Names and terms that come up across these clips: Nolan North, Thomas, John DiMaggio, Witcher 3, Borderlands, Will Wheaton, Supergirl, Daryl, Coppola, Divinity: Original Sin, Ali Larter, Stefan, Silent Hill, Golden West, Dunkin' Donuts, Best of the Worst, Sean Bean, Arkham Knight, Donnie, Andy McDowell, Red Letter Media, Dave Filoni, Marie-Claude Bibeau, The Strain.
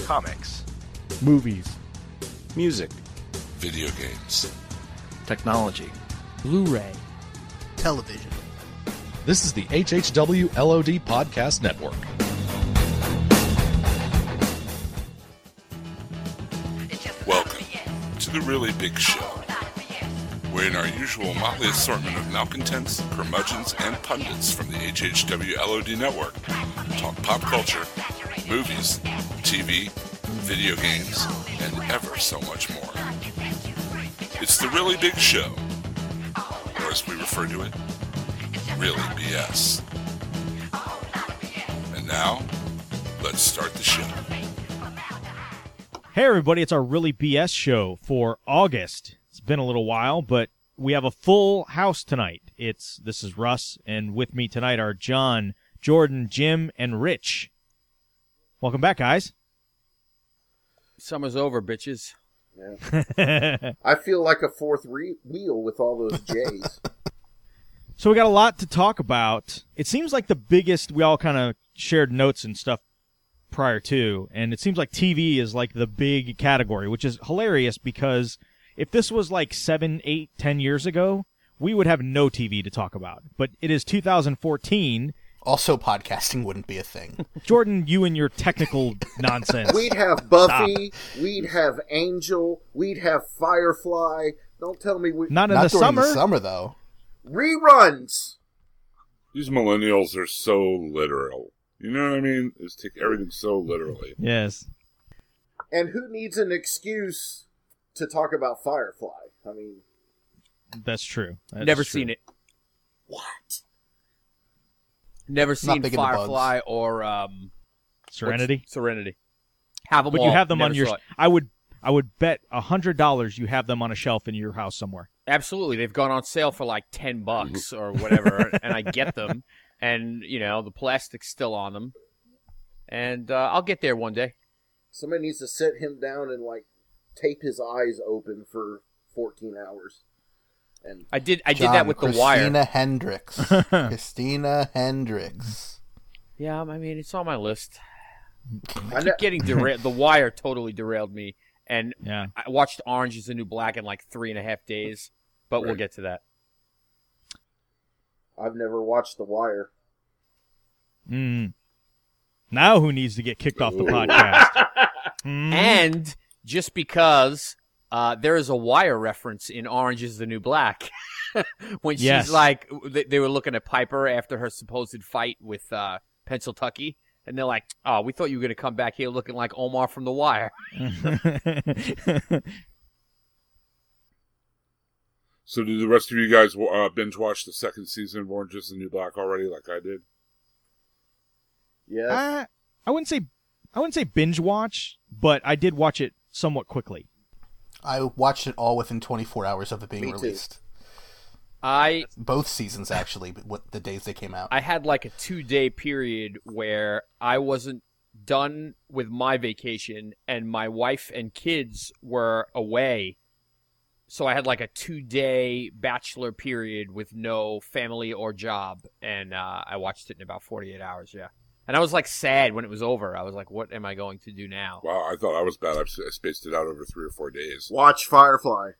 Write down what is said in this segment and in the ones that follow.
comics, movies, music, video games, technology, Blu-ray, television. This is the HHW LOD Podcast Network. Welcome to the really big show, where in our usual motley assortment of malcontents, curmudgeons, and pundits from the HHW LOD Network talk pop culture, movies, TV, video games, and ever so much more. It's the really big show, or as we refer to it, really BS. And now, let's start the show. Hey everybody, it's our really BS show for August. It's been a little while, but we have a full house tonight. This is Russ, and with me tonight are John, Jordan, Jim, and Rich. Welcome back, guys. Summer's over, bitches. Yeah. I feel like a fourth wheel with all those J's. So we got a lot to talk about. It seems like the biggest, we all kind of shared notes and stuff prior to, and it seems like TV is like the big category, which is hilarious because if this was like 7, 8, 10 years ago, we would have no TV to talk about. But it is 2014. Also, podcasting wouldn't be a thing. Jordan, you and your technical nonsense. We'd have Buffy. Stop. We'd have Angel. We'd have Firefly. Don't tell me we... Not during the summer, though. Reruns. These millennials are so literal. You know what I mean? They take everything so literally. Yes. And who needs an excuse to talk about Firefly? I mean... That's true. Never seen it. What? Never seen Firefly or... Serenity? Serenity. Have them all. But you have them on your... I would bet $100 you have them on a shelf in your house somewhere. Absolutely. They've gone on sale for like $10 or whatever, and I get them. And, you know, the plastic's still on them. And I'll get there one day. Somebody needs to sit him down and, like, tape his eyes open for 14 hours. And I did that with The Wire. Christina Hendricks. Christina Hendricks. Yeah, I mean, it's on my list. I keep getting derailed. The Wire totally derailed me. And yeah. I watched Orange is the New Black in, like, 3.5 days. But right. We'll get to that. I've never watched The Wire. Mm. Now who needs to get kicked off the podcast? Mm. And just because there is a Wire reference in Orange is the New Black. When she's like, they were looking at Piper after her supposed fight with Pennsylvania. And they're like, oh, we thought you were going to come back here looking like Omar from The Wire. So did the rest of you guys binge watch the second season of Orange is the New Black already, like I did? Yeah, I wouldn't say binge watch, but I did watch it somewhat quickly. I watched it all within 24 hours of it being released. Too. Both seasons actually, the days they came out. I had like a 2-day period where I wasn't done with my vacation, and my wife and kids were away. So I had like a 2-day bachelor period with no family or job, and I watched it in about 48 hours, yeah. And I was like sad when it was over. I was like, what am I going to do now? Wow, I thought I was bad. I spaced it out over 3 or 4 days. Watch Firefly.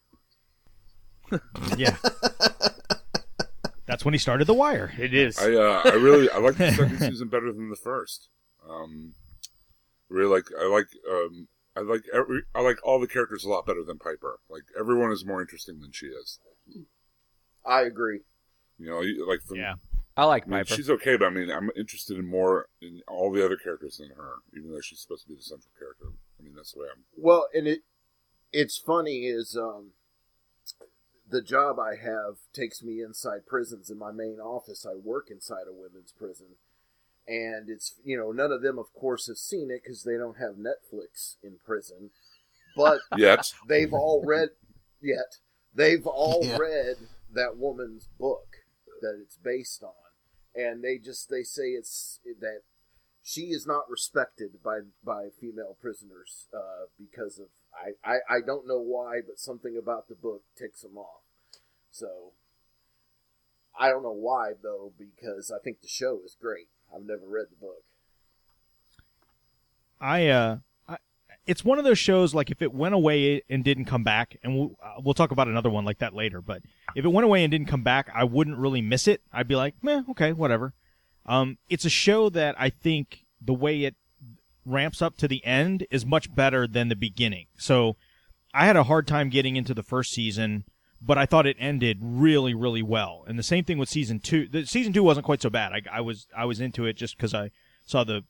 Yeah. That's when he started The Wire. It is. I like the second season better than the first. I like all the characters a lot better than Piper. Like, everyone is more interesting than she is. I agree. You know, I like Piper. I mean, she's okay, but I mean, I'm interested in more in all the other characters than her, even though she's supposed to be the central character. I mean, that's the way I'm... Well, and it's funny is the job I have takes me inside prisons. In my main office, I work inside a women's prison. And it's, you know, none of them, of course, have seen it because they don't have Netflix in prison. But they've all read that woman's book that it's based on. And they say it's that she is not respected by female prisoners because of, I don't know why, but something about the book ticks them off. So I don't know why, though, because I think the show is great. I've never read the book. I it's one of those shows, like, if it went away and didn't come back, and we'll talk about another one like that later, but if it went away and didn't come back, I wouldn't really miss it. I'd be like, meh, okay, whatever. It's a show that I think the way it ramps up to the end is much better than the beginning. So I had a hard time getting into the first season, but I thought it ended really, really well. And the same thing with season two. Season two wasn't quite so bad. I was into it just because I saw the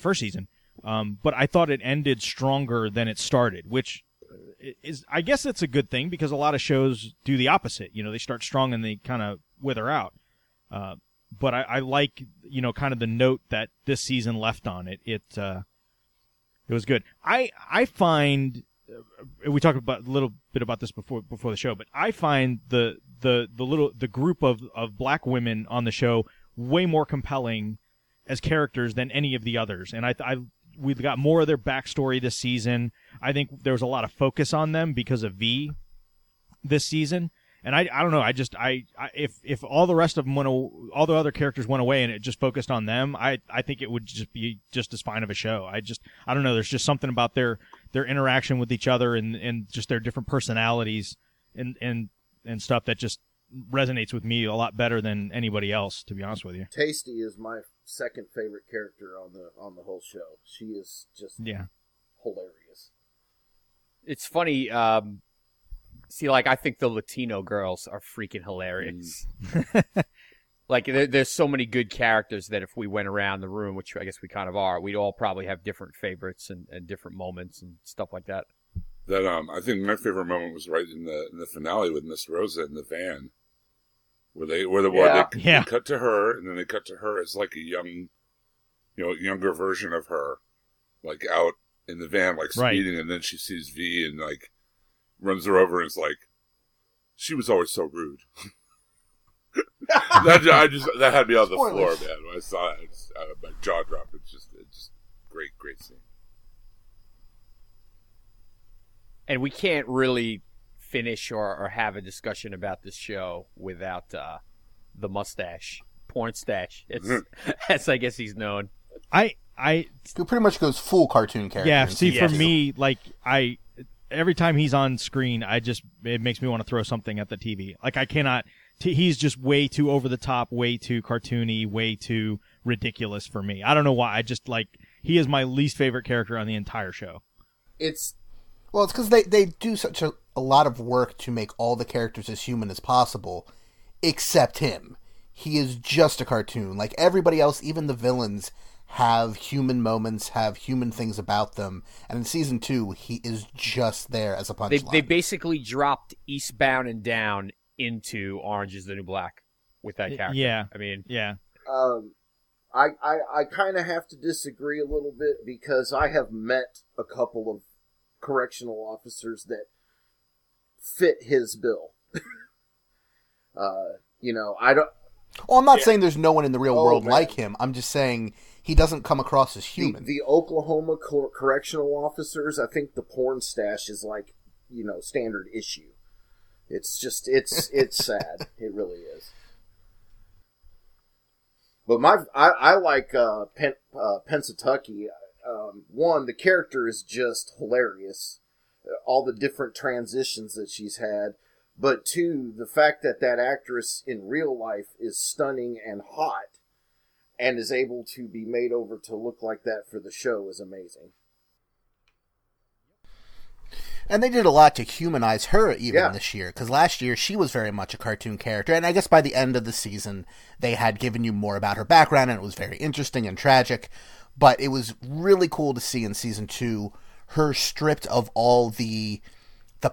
first season. But I thought it ended stronger than it started, which is, I guess that's a good thing, because a lot of shows do the opposite. You know, they start strong and they kind of wither out. But I like, you know, kind of the note that this season left on it. It was good. I find, we talked about a little bit about this before the show, but I find the group of black women on the show way more compelling as characters than any of the others. And we've got more of their backstory this season. I think there was a lot of focus on them because of V this season. And I don't know. I just, if all the rest of them all the other characters went away and it just focused on them, I think it would just be just as fine of a show. I don't know. There's just something about their interaction with each other and just their different personalities and stuff that just resonates with me a lot better than anybody else, to be honest with you. Tasty is my second favorite character on the whole show. She is just hilarious. It's funny. See, like, I think the Latino girls are freaking hilarious. Mm. Like, there's so many good characters that if we went around the room, which I guess we kind of are, we'd all probably have different favorites and different moments and stuff like that. That I think my favorite moment was right in the finale with Miss Rosa in the van, where they cut to her, and then they cut to her as like a younger version of her, like out in the van, like speeding, right. And then she sees V and like runs her over and is like, she was always so rude. that had me on the floor, man. When I saw it, my jaw dropped. It's just great scene. And we can't really finish or have a discussion about this show without the mustache, porn stash. That's I guess he's known. He pretty much goes full cartoon character. Yeah, for me, like every time he's on screen, it makes me want to throw something at the TV. Like I cannot. He's just way too over the top, way too cartoony, way too ridiculous for me. I don't know why. I just like he is my least favorite character on the entire show. It's because they do such a lot of work to make all the characters as human as possible, except him. He is just a cartoon. Like, everybody else, even the villains, have human moments, have human things about them. And in Season 2, he is just there as a punchline. They basically dropped Eastbound and Down into Orange is the New Black with that character. Yeah. I mean... Yeah. I kind of have to disagree a little bit, because I have met a couple of correctional officers that fit his bill. I don't... Oh, I'm not saying there's no one in the real world like him. I'm just saying he doesn't come across as human. The Oklahoma correctional officers, I think the porn stash is like, standard issue. It's just, it's sad. It really is. But I like Pennsatucky. One, the character is just hilarious. All the different transitions that she's had. But two, the fact that actress in real life is stunning and hot and is able to be made over to look like that for the show is amazing. And they did a lot to humanize her even this year, because last year she was very much a cartoon character. And I guess by the end of the season, they had given you more about her background, and it was very interesting and tragic. But it was really cool to see in Season 2 her stripped of all the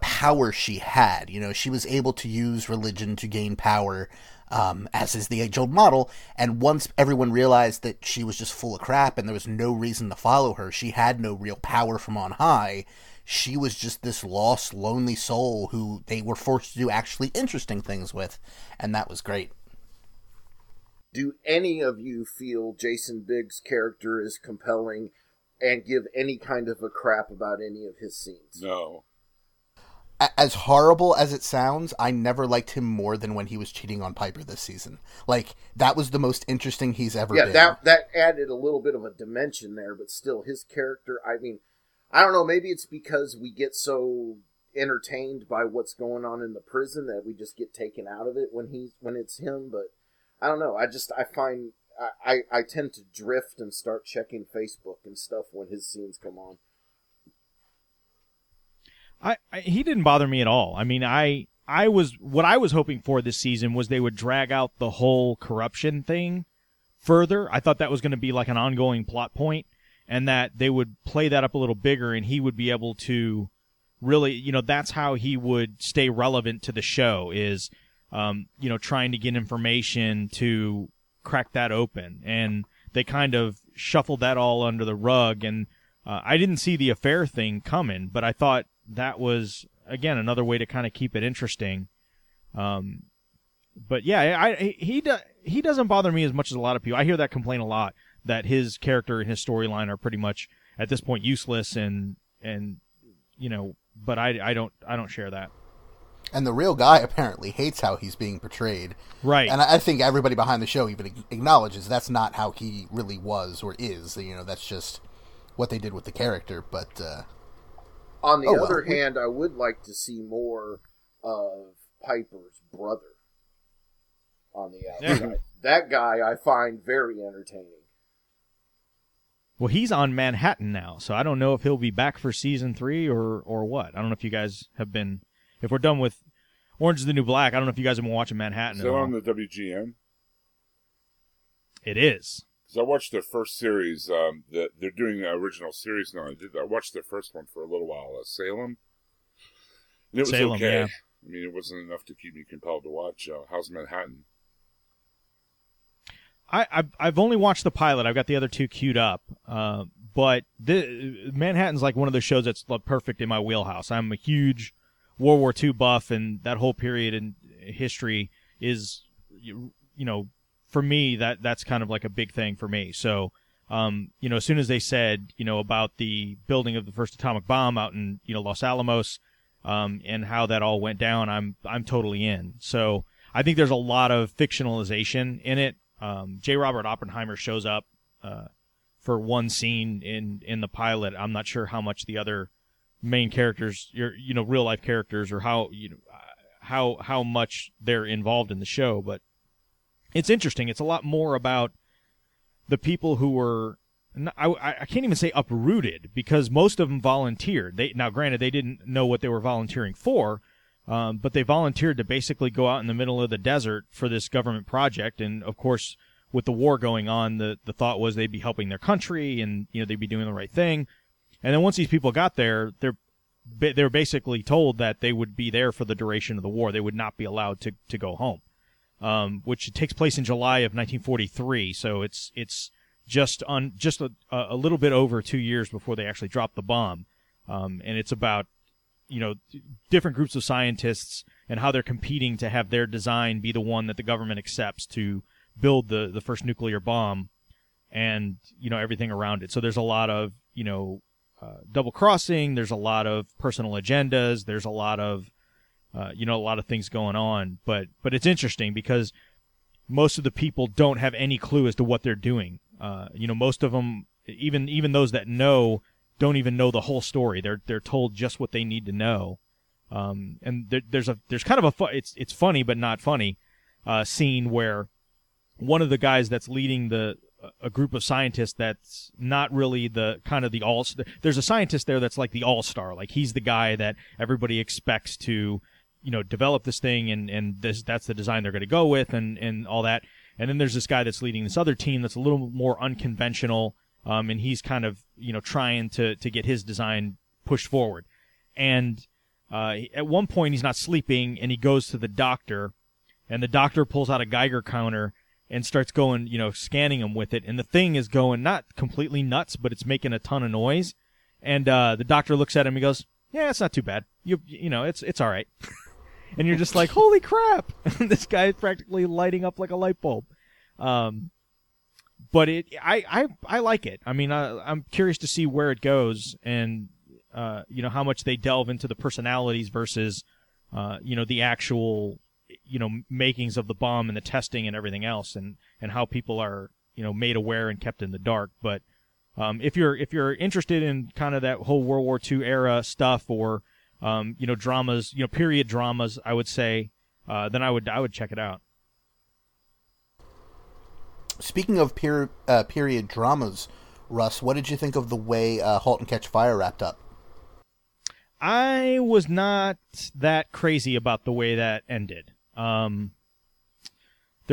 power she had. You know, she was able to use religion to gain power, as is the age-old model. And once everyone realized that she was just full of crap and there was no reason to follow her, she had no real power from on high. She was just this lost, lonely soul who they were forced to do actually interesting things with. And that was great. Do any of you feel Jason Biggs' character is compelling and give any kind of a crap about any of his scenes? No. As horrible as it sounds, I never liked him more than when he was cheating on Piper this season. Like, that was the most interesting he's ever been. Yeah, that added a little bit of a dimension there, but still, his character, I mean, I don't know, maybe it's because we get so entertained by what's going on in the prison that we just get taken out of it when it's him, but I don't know. I tend to drift and start checking Facebook and stuff when his scenes come on. He didn't bother me at all. I mean, what I was hoping for this season was they would drag out the whole corruption thing further. I thought that was going to be like an ongoing plot point, and that they would play that up a little bigger, and he would be able to really, you know, that's how he would stay relevant to the show is, you know, trying to get information to crack that open. And they kind of shuffled that all under the rug, and I didn't see the affair thing coming, but I thought that was, again, another way to kind of keep it interesting. But yeah, he doesn't bother me as much as a lot of people. I hear that complaint a lot, that his character and his storyline are pretty much at this point useless, and you know, but I don't share that. And the real guy apparently hates how he's being portrayed. Right. And I think everybody behind the show even acknowledges that's not how he really was or is. You know, that's just what they did with the character. But on the other hand, I would like to see more of Piper's brother on the outside. Yeah. That guy I find very entertaining. Well, he's on Manhattan now, so I don't know if he'll be back for season 3 or what. I don't know if you guys have been... If we're done with Orange is the New Black, I don't know if you guys have been watching Manhattan. Is that on the WGN? It is. Because I watched their first series. They're doing the original series now. I watched their first one for a little while, Salem. And it was okay. Yeah. I mean, it wasn't enough to keep me compelled to watch House Manhattan. I've only watched the pilot. I've got the other two queued up. But Manhattan's like one of those shows that's perfect in my wheelhouse. I'm a huge World War II buff, and that whole period in history is, you know, for me, that's kind of like a big thing for me. So, you know, as soon as they said, you know, about the building of the first atomic bomb out in, you know, Los Alamos, and how that all went down, I'm totally in. So I think there's a lot of fictionalization in it. J. Robert Oppenheimer shows up for one scene in the pilot. I'm not sure how much the other main characters, you know, real life characters, or how, you know, how much they're involved in the show, but it's interesting. It's a lot more about the people who were, I can't even say uprooted, because most of them volunteered. Now, granted, they didn't know what they were volunteering for, but they volunteered to basically go out in the middle of the desert for this government project, and of course, with the war going on, the thought was they'd be helping their country, and you know, they'd be doing the right thing. And then once these people got there, they were basically told that they would be there for the duration of the war. They would not be allowed to go home, which takes place in July of 1943. So it's just a little bit over 2 years before they actually dropped the bomb, and it's about, you know, different groups of scientists and how they're competing to have their design be the one that the government accepts to build the first nuclear bomb, and you know, everything around it. So there's a lot of, you know, double crossing. There's a lot of personal agendas. There's a lot of, you know, a lot of things going on. But it's interesting because most of the people don't have any clue as to what they're doing. You know, most of them, even those that know, don't even know the whole story. They're told just what they need to know. And there's kind of it's funny but not funny scene where one of the guys that's leading a group of scientists that's not really the kind of the all. There's a scientist there that's like the all-star. Like, he's the guy that everybody expects to, you know, develop this thing, and that's the design they're going to go with, and all that. And then there's this guy that's leading this other team that's a little more unconventional, and he's kind of, you know, trying to get his design pushed forward. And at one point he's not sleeping, and he goes to the doctor, and the doctor pulls out a Geiger counter and starts going, you know, scanning them with it. And the thing is going not completely nuts, but it's making a ton of noise. And the doctor looks at him and goes, yeah, it's not too bad. You know, it's all right. And you're just like, holy crap. This guy is practically lighting up like a light bulb. But I like it. I mean, I'm curious to see where it goes, and, you know, how much they delve into the personalities versus, you know, the actual, you know, makings of the bomb and the testing and everything else, and how people are, you know, made aware and kept in the dark. But If you're interested in kind of that whole World War II era stuff, or dramas, period dramas, I would say, then I would check it out. Speaking of period dramas, Russ, what did you think of the way *Halt and Catch Fire* wrapped up? I was not that crazy about the way that ended. There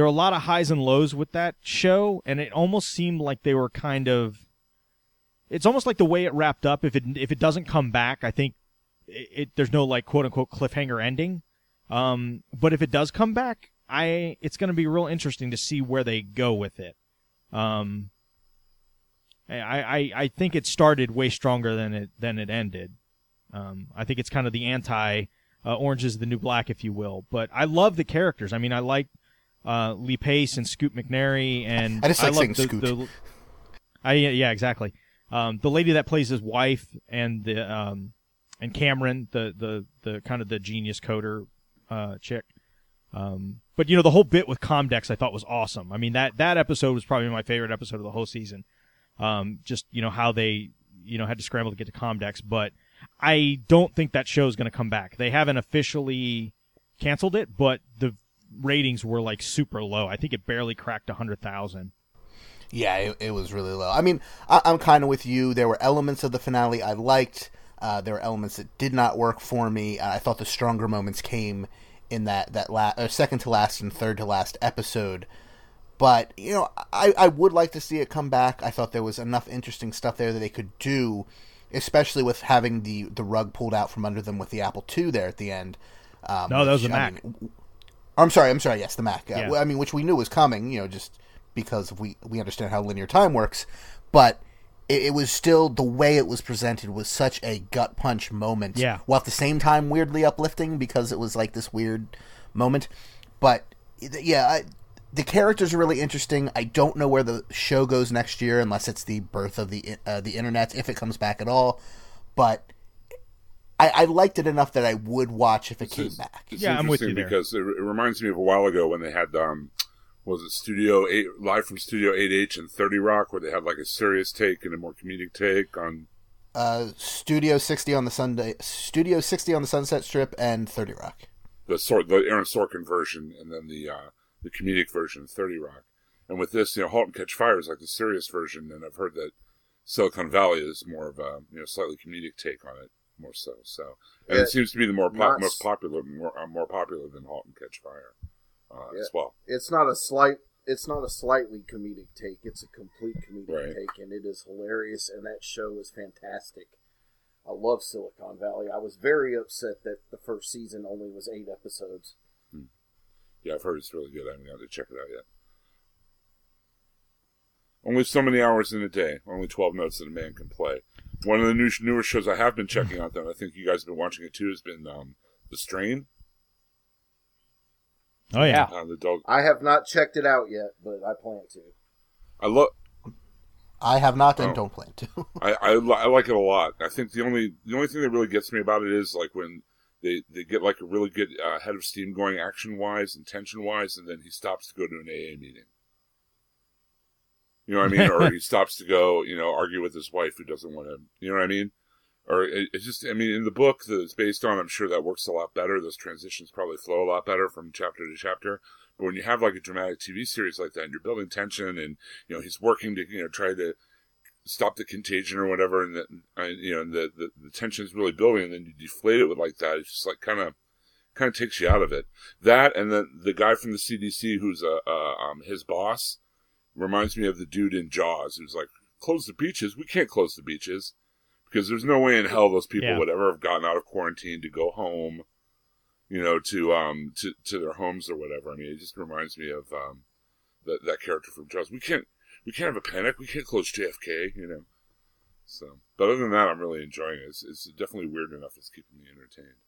were a lot of highs and lows with that show, and it almost seemed like they were kind of... It's almost like the way it wrapped up, if it doesn't come back, I think there's no, like, quote-unquote cliffhanger ending. But if it does come back, it's going to be real interesting to see where they go with it. I think it started way stronger than it ended. I think it's kind of the anti-Orange is the New Black, if you will. But I love the characters. I mean, I like Lee Pace and Scoot McNairy, and I just like saying Scoot. Yeah, exactly. The lady that plays his wife, and the and Cameron, the kind of the genius coder chick. But the whole bit with Comdex I thought was awesome. I mean, that episode was probably my favorite episode of the whole season. Just how they had to scramble to get to Comdex, but I don't think that show is going to come back. They haven't officially canceled it, but the ratings were like super low. I think it barely cracked 100,000. Yeah, it was really low. I mean, I'm kind of with you. There were elements of the finale I liked. There were elements that did not work for me. I thought the stronger moments came in second to last and third to last episode. But, I would like to see it come back. I thought there was enough interesting stuff there that they could do, especially with having the rug pulled out from under them with the Apple II there at the end. That was the Mac. I'm sorry. Yes, the Mac. Yeah. I mean, which we knew was coming, just because we understand how linear time works. But it was still, the way it was presented was such a gut punch moment. Yeah. While at the same time weirdly uplifting, because it was like this weird moment. But, yeah, the characters are really interesting. I don't know where the show goes next year, unless it's the birth of the internet, if it comes back at all. But I liked it enough that I would watch if it came back. Yeah, I'm with you there. Because it reminds me of a while ago when they had, was it Studio 8, Live from Studio 8H and 30 Rock, where they had like a serious take and a more comedic take on... Studio 60 on the Sunset Strip and 30 Rock. The Aaron Sorkin version, and then the comedic version of 30 Rock. And with this, Halt and Catch Fire is like the serious version, and I've heard that Silicon Valley is more of a slightly comedic take on it, more so. It seems to be the most popular, more popular than Halt and Catch Fire as well. It's not a slightly comedic take; it's a complete comedic take, and it is hilarious. And that show is fantastic. I love Silicon Valley. I was very upset that the first season only was 8 episodes. Yeah, I've heard it's really good. I haven't got to check it out yet. Only so many hours in a day. Only 12 notes that a man can play. One of the newer shows I have been checking out, though, and I think you guys have been watching it too, has been The Strain. Oh, yeah. I have not checked it out yet, but I plan to. I have not and don't plan to. I like it a lot. I think the only thing that really gets me about it is like when... They get like a really good head of steam going action-wise and tension-wise, and then he stops to go to an AA meeting. You know what I mean? Or he stops to go, argue with his wife who doesn't want him. You know what I mean? Or it's just, I mean, in the book that it's based on, I'm sure that works a lot better. Those transitions probably flow a lot better from chapter to chapter. But when you have like a dramatic TV series like that, and you're building tension, and, he's working to, try to stop the contagion or whatever, and the tension is really building, and then you deflate it with like that. It's just like kind of takes you out of it. That, and then the guy from the CDC who's his boss reminds me of the dude in Jaws who's like, "Close the beaches. We can't close the beaches because there's no way in hell those people would ever have gotten out of quarantine to go home, to their homes or whatever." I mean, it just reminds me of that character from Jaws. We can't have a panic. We can't close JFK, So, but other than that, I'm really enjoying it. It's definitely weird enough. It's keeping me entertained.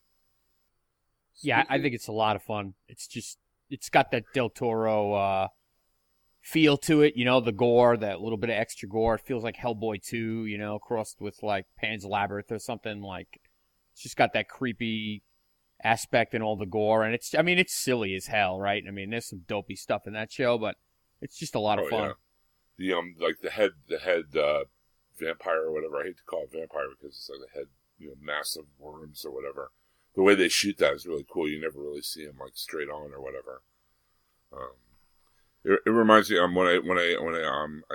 Yeah, I think it's a lot of fun. It's got that Del Toro feel to it. The gore, that little bit of extra gore. It feels like Hellboy 2, crossed with like Pan's Labyrinth or something. Like, it's just got that creepy aspect and all the gore. And it's silly as hell, right? I mean, there's some dopey stuff in that show, but it's just a lot of fun. Yeah. The like the head vampire or whatever. I hate to call it vampire because it's like a head, you know, massive worms or whatever. The way they shoot that is really cool. You never really see him like straight on or whatever. It reminds me when I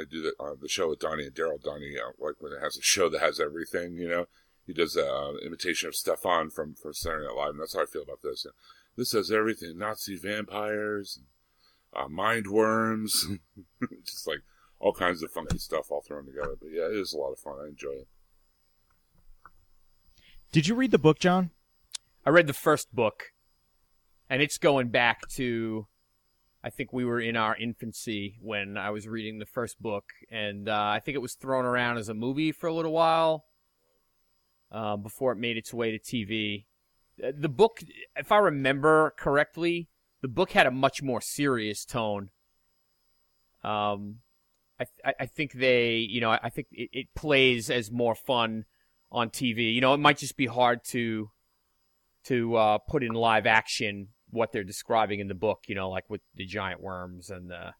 do the show with Donnie and Daryl. Donnie like when it has a show that has everything, you know. He does an imitation of Stefan from Saturday Night Live, and that's how I feel about this. And this has everything: Nazi vampires, mind worms, just like all kinds of funky stuff all thrown together. But yeah, it is a lot of fun. I enjoy it. Did you read the book, John? I read the first book, and it's going back to, I think we were in our infancy when I was reading the first book, and I think it was thrown around as a movie for a little while. Before it made its way to TV. The book, if I remember correctly, the book had a much more serious tone. I think they, you know, I think it plays as more fun on TV. You know, it might just be hard to put in live action what they're describing in the book, you know, like with the giant worms and the,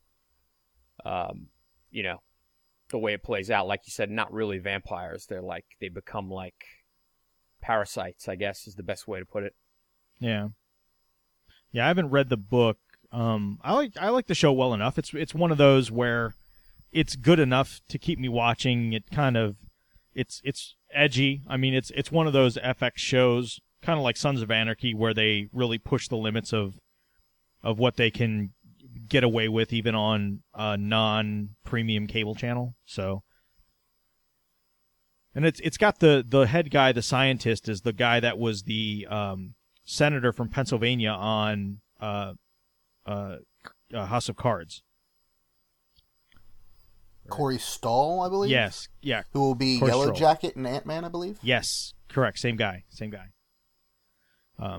you know, the way it plays out. Like you said, not really vampires. They're like, they become like parasites, I guess, is the best way to put it. Yeah. Yeah, I haven't read the book. I like the show well enough. It's one of those where it's good enough to keep me watching. It kind of, it's edgy. I mean, it's one of those FX shows, kind of like Sons of Anarchy, where they really push the limits of what they can get away with, even on a non-premium cable channel. So, and it's got the head guy, the scientist, is the guy that was the senator from Pennsylvania on House of Cards. Corey Stoll, I believe. Yes, yeah. Who will be Corey Yellow Stroll. Jacket and Ant-Man, I believe. Yes, correct. Same guy.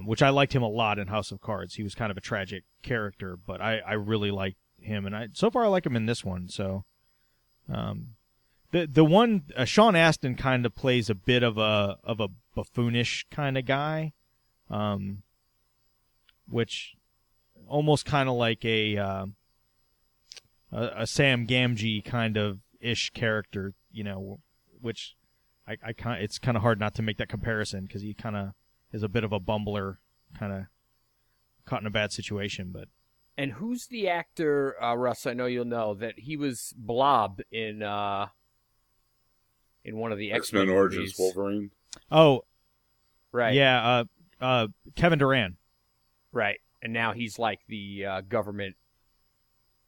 Which I liked him a lot in House of Cards. He was kind of a tragic character, but I really liked him, and so far I like him in this one. So, the one Sean Astin kind of plays a bit of a buffoonish kind of guy, which almost kind of like a Sam Gamgee kind of ish character, you know, which it's kind of hard not to make that comparison because he kind of is a bit of a bumbler, kind of caught in a bad situation. But and who's the actor, Russ? I know you'll know that he was Blob in one of the X-Men Origins Wolverine. Oh, right, yeah, Kevin Durant. Right, and now he's like the government,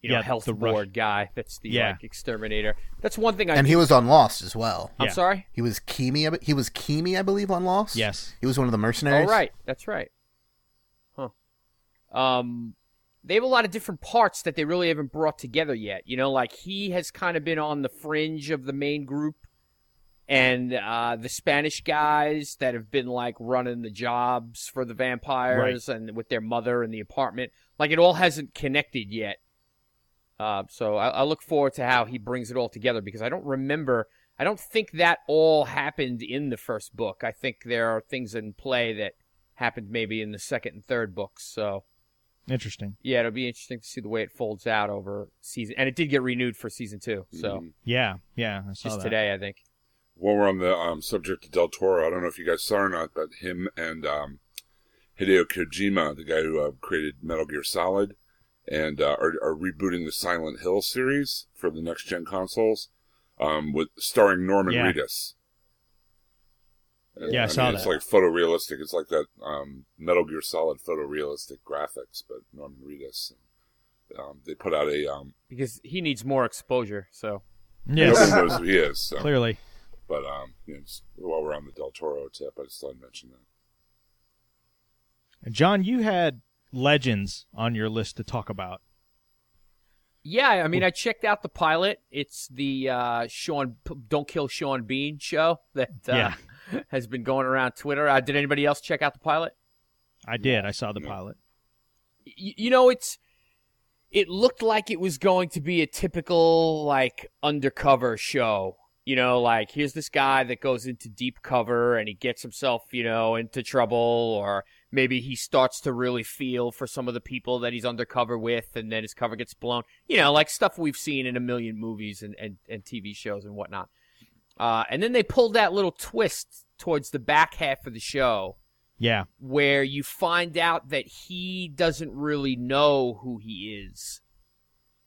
you know, health board guy. That's the like exterminator. That's one thing. He was on Lost as well. I'm sorry. He was Kimi, I believe, on Lost. Yes. He was one of the mercenaries. Oh, right. That's right. Huh. They have a lot of different parts that they really haven't brought together yet. You know, like he has kind of been on the fringe of the main group, and the Spanish guys that have been like running the jobs for the vampires, right, and with their mother in the apartment. Like it all hasn't connected yet. So I look forward to how he brings it all together, because I don't think that all happened in the first book. I think there are things in play that happened maybe in the second and third books. So interesting. Yeah, it'll be interesting to see the way it folds out over season. And it did get renewed for season 2. So yeah, I saw just that today, I think. While we're on the subject of Del Toro, I don't know if you guys saw or not, but him and Hideo Kojima, the guy who created Metal Gear Solid, and are rebooting the Silent Hill series for the next-gen consoles, with starring Norman Reedus. And, I saw that. It's like photorealistic. It's like that Metal Gear Solid photorealistic graphics, but Norman Reedus. And, they put out a... because he needs more exposure, so... Yes. Nobody knows who he is. So. Clearly. But while we're on the Del Toro tip, I just thought I'd mention that. And John, you had Legends on your list to talk about. Yeah, I mean, I checked out the pilot. It's the Don't Kill Sean Bean show that has been going around Twitter. Did anybody else check out the pilot? I did. I saw the pilot. You know, it looked like it was going to be a typical like undercover show. You know, like here's this guy that goes into deep cover and he gets himself, you know, into trouble, or maybe he starts to really feel for some of the people that he's undercover with, and then his cover gets blown. You know, like stuff we've seen in a million movies and TV shows and whatnot. And then they pulled that little twist towards the back half of the show. Yeah. Where you find out that he doesn't really know who he is.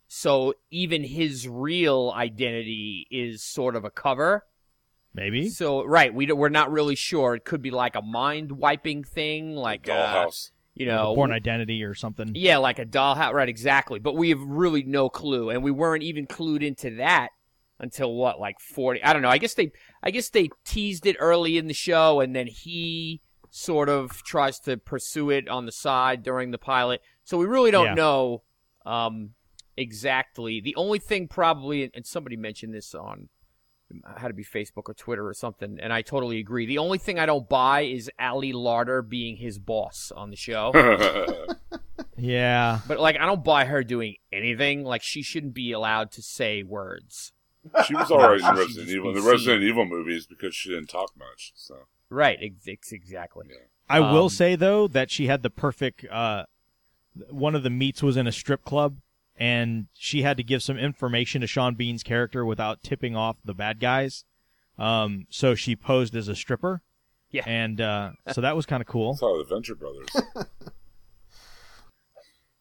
So even his real identity is sort of a cover. Maybe. So, right, we're not really sure. It could be like a mind-wiping thing, like Dollhouse. You know, like Born Identity or something. Yeah, like a Dollhouse. Right, exactly. But we have really no clue, and we weren't even clued into that until what, like 40? I don't know. I guess they teased it early in the show, and then he sort of tries to pursue it on the side during the pilot. So we really don't know exactly. The only thing probably, and somebody mentioned this on how to be Facebook or Twitter or something, and I totally agree. The only thing I don't buy is Ali Larter being his boss on the show. Yeah. But, like, I don't buy her doing anything. Like, she shouldn't be allowed to say words. She was alright in Resident Evil. In the Resident Evil movies, because she didn't talk much, so... Right, exactly. Yeah. I will say, though, that she had the perfect... one of the meets was in a strip club, and she had to give some information to Sean Bean's character without tipping off the bad guys. So she posed as a stripper. Yeah. And so that was kind of cool. That's how the Venture Brothers.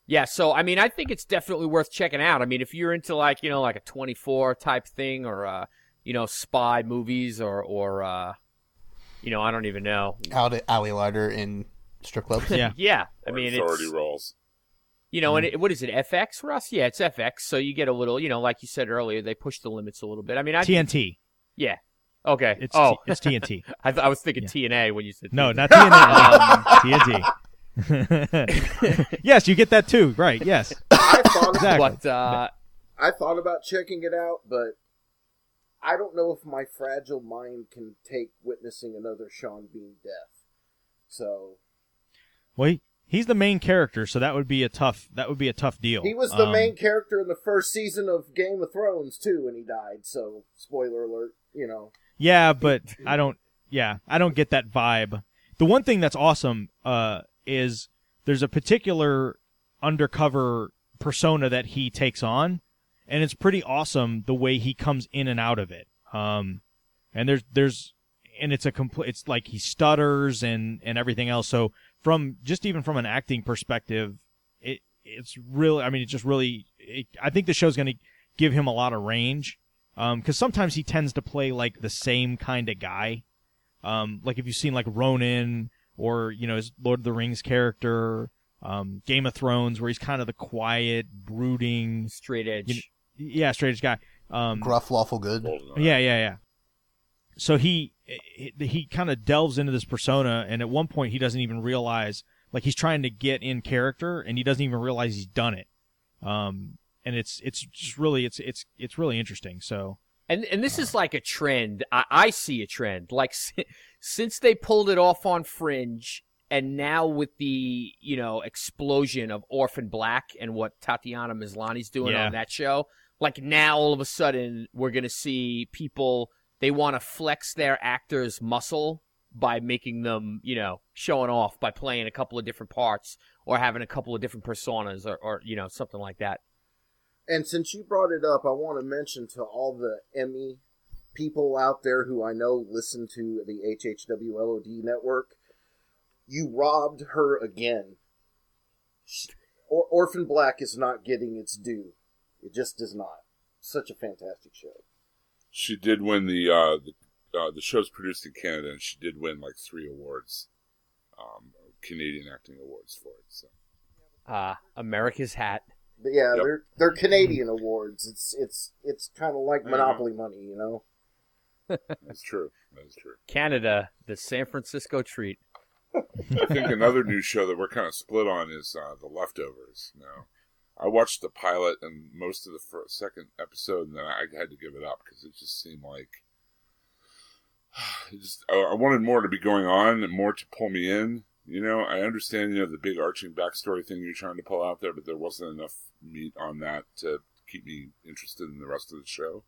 Yeah, so, I mean, I think it's definitely worth checking out. I mean, if you're into, like, you know, like a 24 type thing or, you know, spy movies or you know, I don't even know. How did Ali Larter in strip clubs? Yeah. Yeah. I mean, authority roles. You know, and what is it, FX, Russ? Yeah, it's FX, so you get a little, you know, like you said earlier, they push the limits a little bit. I mean, TNT. Yeah. Okay. It's TNT. I was thinking TNA when you said TNT. No, not TNA. TNT. Yes, you get that too, right, yes. I thought about checking it out, but I don't know if my fragile mind can take witnessing another Sean Bean death. So. Wait. He's the main character, so that would be a tough deal. He was the main character in the first season of Game of Thrones too, and he died. So spoiler alert, you know. Yeah, but I don't get that vibe. The one thing that's awesome is there's a particular undercover persona that he takes on, and it's pretty awesome the way he comes in and out of it. And there's and it's a complete. It's like he stutters and everything else. So. From just even from an acting perspective, it's really. I mean, I think the show's going to give him a lot of range, because sometimes he tends to play like the same kind of guy. Like if you've seen like Ronin or you know his Lord of the Rings character, Game of Thrones, where he's kind of the quiet, brooding, straight edge. Straight edge guy. Gruff, lawful good. Yeah. So he kind of delves into this persona, and at one point he doesn't even realize, like he's trying to get in character, and he doesn't even realize he's done it. And it's just really really interesting. So and this is like a trend. I see a trend, like since they pulled it off on Fringe, and now with the you know explosion of Orphan Black and what Tatiana Maslany's doing on that show, like now all of a sudden we're gonna see people. They want to flex their actors' muscle by making them, you know, showing off by playing a couple of different parts or having a couple of different personas or you know, something like that. And since you brought it up, I want to mention to all the Emmy people out there who I know listen to the HHWLOD network, you robbed her again. Orphan Black is not getting its due. It just is not. Such a fantastic show. She did win the show's produced in Canada, and she did win like 3 awards, Canadian acting awards for it. So, America's Hat. But yeah, yep. They're Canadian awards. It's kind of like Monopoly money, you know. That's true. Canada, the San Francisco treat. I think another new show that we're kind of split on is The Leftovers. Now. I watched the pilot and most of the second episode, and then I had to give it up because it just seemed like I wanted more to be going on and more to pull me in. You know, I understand, you know, the big arching backstory thing you're trying to pull out there, but there wasn't enough meat on that to keep me interested in the rest of the show.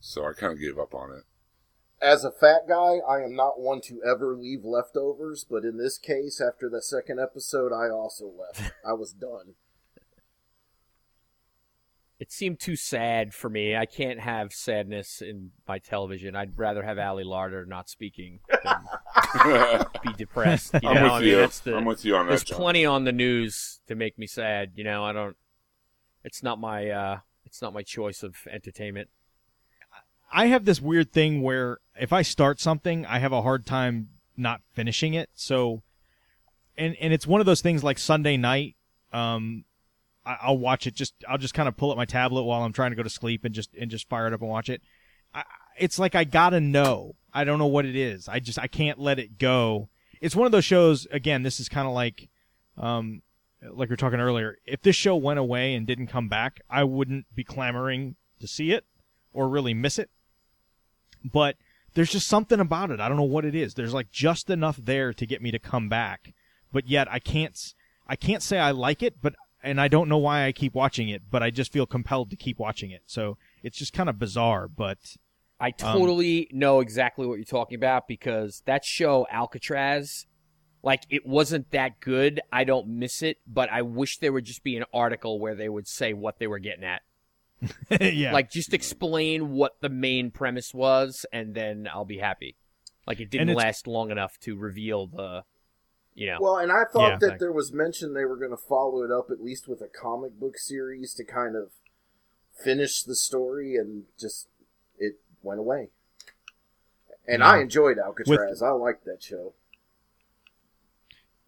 So I kind of gave up on it. As a fat guy, I am not one to ever leave Leftovers, but in this case, after the second episode, I also left. I was done. It seemed too sad for me. I can't have sadness in my television. I'd rather have Ali Larter not speaking than be depressed. You know? I'm with you on that. There's plenty on the news to make me sad. You know, I don't. It's not my choice of entertainment. I have this weird thing where if I start something, I have a hard time not finishing it. So, and it's one of those things like Sunday night. I'll watch it. I'll just kind of pull up my tablet while I'm trying to go to sleep and just fire it up and watch it. It's like I gotta know. I don't know what it is. I can't let it go. It's one of those shows. Again, this is kind of like we were talking earlier. If this show went away and didn't come back, I wouldn't be clamoring to see it or really miss it. But there's just something about it. I don't know what it is. There's like just enough there to get me to come back, but yet I can't say I like it, but. And I don't know why I keep watching it, but I just feel compelled to keep watching it. So it's just kind of bizarre, but... I totally know exactly what you're talking about, because that show, Alcatraz, like, it wasn't that good. I don't miss it, but I wish there would just be an article where they would say what they were getting at. Yeah. Like, just explain what the main premise was, and then I'll be happy. Like, it didn't last long enough to reveal the... Yeah. Well, and I thought that there was mention they were going to follow it up at least with a comic book series to kind of finish the story, and just it went away. And I enjoyed Alcatraz. I liked that show.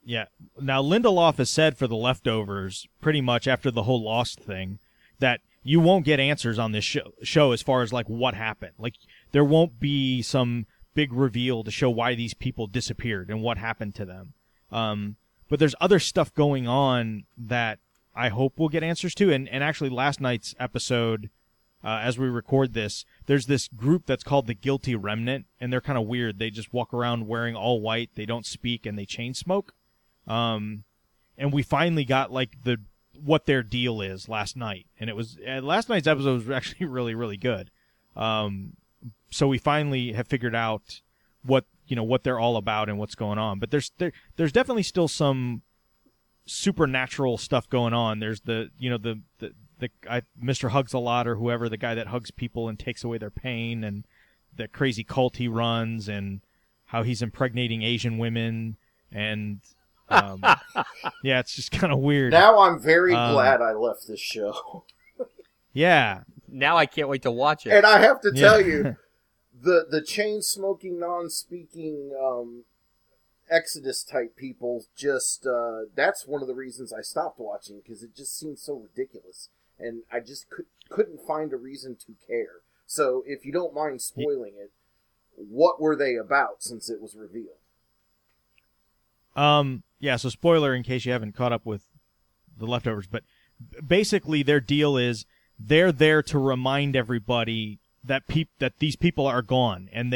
Yeah. Now, Lindelof has said for The Leftovers, pretty much after the whole Lost thing, that you won't get answers on this show as far as, like, what happened. Like, there won't be some big reveal to show why these people disappeared and what happened to them. But there's other stuff going on that I hope we'll get answers to. And actually last night's episode, as we record this, there's this group that's called the Guilty Remnant, and they're kind of weird. They just walk around wearing all white, they don't speak, and they chain smoke. And we finally got like what their deal is last night. And it was last night's episode was actually really, really good. So we finally have figured out what they're all about and what's going on. But there's definitely still some supernatural stuff going on. There's the Mr. Hugs-A-Lot, or whoever, the guy that hugs people and takes away their pain, and the crazy cult he runs, and how he's impregnating Asian women, and yeah, it's just kind of weird. Now I'm very glad I left this show. Yeah. Now I can't wait to watch it. And I have to tell you, the chain-smoking, non-speaking Exodus-type people, just that's one of the reasons I stopped watching, because it just seemed so ridiculous. And I just couldn't find a reason to care. So if you don't mind spoiling it, what were they about since it was revealed? Yeah, so spoiler in case you haven't caught up with The Leftovers, but basically their deal is they're there to remind everybody that these people are gone, and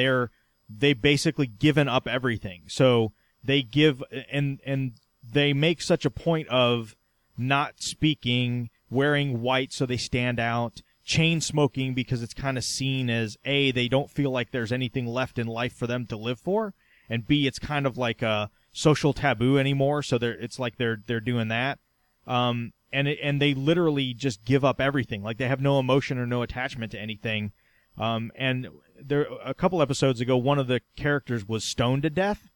they've basically given up everything. So they give and they make such a point of not speaking, wearing white so they stand out, chain smoking because it's kind of seen as A, they don't feel like there's anything left in life for them to live for, and B, it's kind of like a social taboo anymore. So it's like they're doing that. And they literally just give up everything. Like, they have no emotion or no attachment to anything. And there, a couple episodes ago, one of the characters was stoned to death,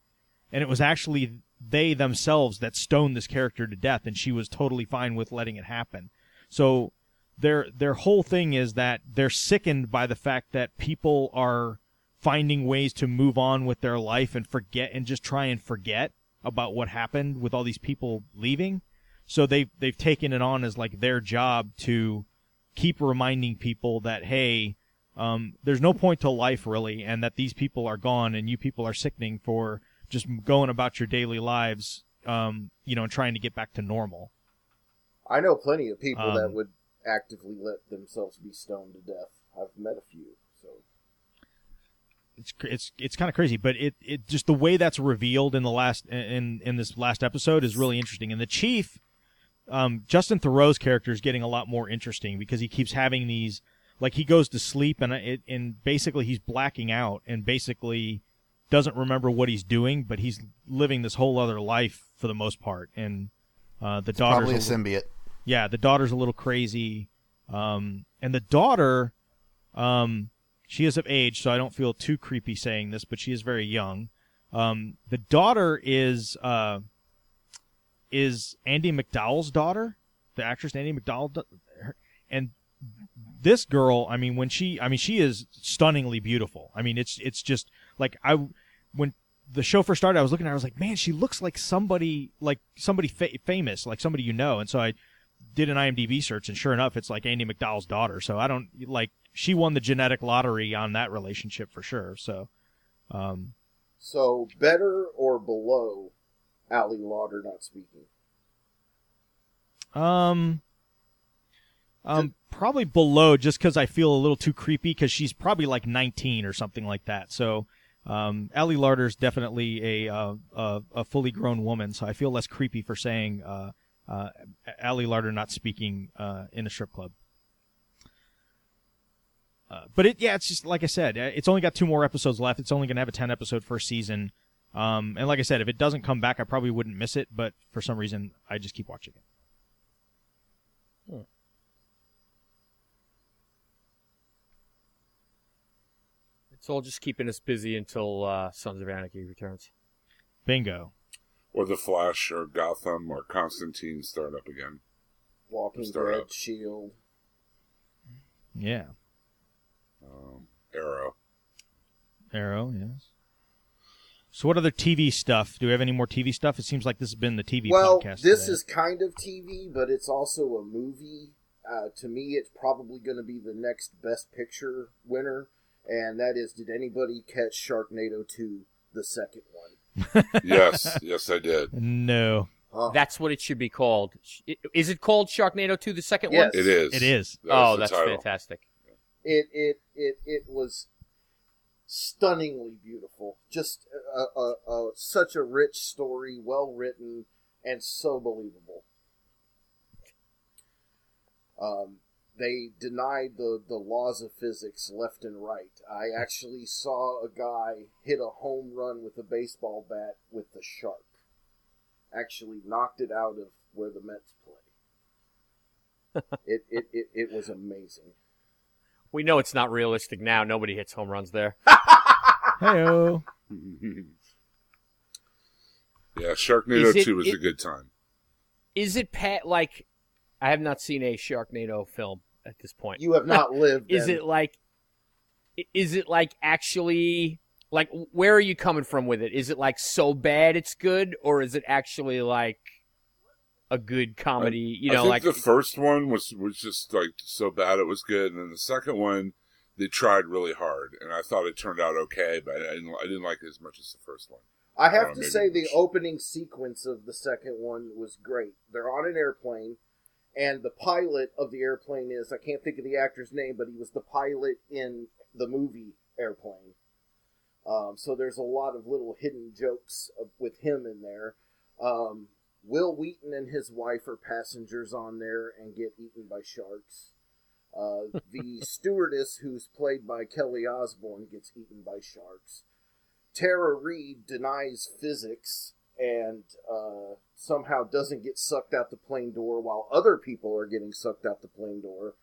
and it was actually they themselves that stoned this character to death, and she was totally fine with letting it happen. So their whole thing is that they're sickened by the fact that people are finding ways to move on with their life and forget, and just try and forget about what happened with all these people leaving. So they've taken it on as like their job to keep reminding people that, hey, there's no point to life really, and that these people are gone, and you people are sickening for just going about your daily lives, and trying to get back to normal. I know plenty of people that would actively let themselves be stoned to death. I've met a few. So it's kind of crazy, but it just the way that's revealed in the last in this last episode is really interesting, and the chief. Justin Theroux's character is getting a lot more interesting because he keeps having these, like, he goes to sleep and basically he's blacking out and basically doesn't remember what he's doing, but he's living this whole other life for the most part. And the daughter's probably a symbiote. Yeah, the daughter's a little crazy. And the daughter, she is of age, so I don't feel too creepy saying this, but she is very young. The daughter is Andy McDowell's daughter, the actress Andy McDowell, and this girl, I mean, when she is stunningly beautiful. I mean, it's just like when the show first started, I was looking at her, I was like, man, she looks like somebody famous, like somebody you know. And so I did an IMDb search, and sure enough, it's like Andy McDowell's daughter. So I don't, like, she won the genetic lottery on that relationship for sure. So, so better or below Ali Lauder not speaking? Probably below, just because I feel a little too creepy, because she's probably like 19 or something like that. So, Ali Larter's definitely a fully grown woman, so I feel less creepy for saying Ali Larter not speaking in a strip club. But it's just like I said, it's only got 2 more episodes left. It's only going to have a 10-episode first season. And like I said, if it doesn't come back, I probably wouldn't miss it, but for some reason, I just keep watching it. Huh. It's all just keeping us busy until Sons of Anarchy returns. Bingo. Or The Flash, or Gotham, or Constantine start up again. Walking Dead, S.H.I.E.L.D. Yeah. Arrow. Arrow, yes. So what other TV stuff? Do we have any more TV stuff? It seems like this has been the TV podcast. Well, this is kind of TV, but it's also a movie. To me, it's probably going to be the next Best Picture winner, and that is, did anybody catch Sharknado 2, the second one? Yes, I did. No. Huh. That's what it should be called. Is it called Sharknado 2, the second one? Yes. It is. That's fantastic. It was stunningly beautiful. Just such a rich story, well written, and so believable. They denied the laws of physics left and right. I actually saw a guy hit a home run with a baseball bat with the shark. Actually knocked it out of where the Mets play. It was amazing. We know it's not realistic now. Nobody hits home runs there. Hey-o. Yeah, Sharknado 2 was a good time. Is it like... I have not seen a Sharknado film at this point. You have not lived. Is it like actually, like, where are you coming from with it? Is it like so bad it's good, or is it actually like a good comedy? I think the first one was just like so bad it was good, and then the second one they tried really hard, and I thought it turned out okay, but I didn't like it as much as the first one. I have to say the opening sequence of the second one was great. They're on an airplane. And the pilot of the airplane is, I can't think of the actor's name, but he was the pilot in the movie Airplane. So there's a lot of little hidden jokes with him in there. Will Wheaton and his wife are passengers on there and get eaten by sharks. The stewardess, who's played by Kelly Osbourne, gets eaten by sharks. Tara Reid denies physics and somehow doesn't get sucked out the plane door while other people are getting sucked out the plane door.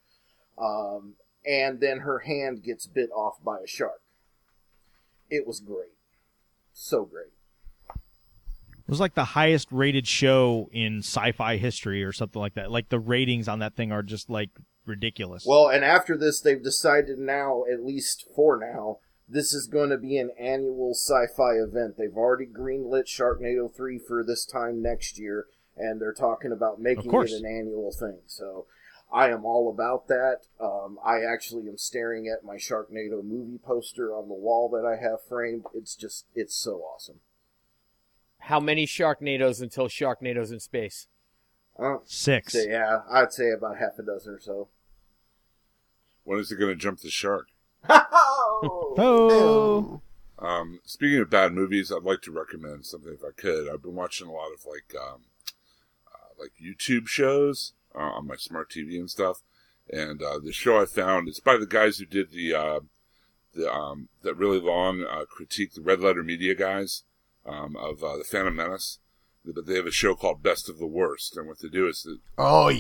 And then her hand gets bit off by a shark. It was great. So great. It was like the highest rated show in sci-fi history or something like that. Like the ratings on that thing are just like ridiculous. Well, and after this, they've decided now, at least for now, this is going to be an annual sci-fi event. They've already greenlit Sharknado 3 for this time next year, and they're talking about making it an annual thing. So I am all about that. I actually am staring at my Sharknado movie poster on the wall that I have framed. It's so awesome. How many Sharknados until Sharknado's in space? 6. Yeah, I'd say about half a dozen or so. When is it going to jump the shark? Oh. Speaking of bad movies, I'd like to recommend something if I could. I've been watching a lot of like YouTube shows on my smart TV and stuff. And the show I found, it's by the guys who did the really long critique, the Red Letter Media guys of the Phantom Menace. But they have a show called Best of the Worst, and what they do is they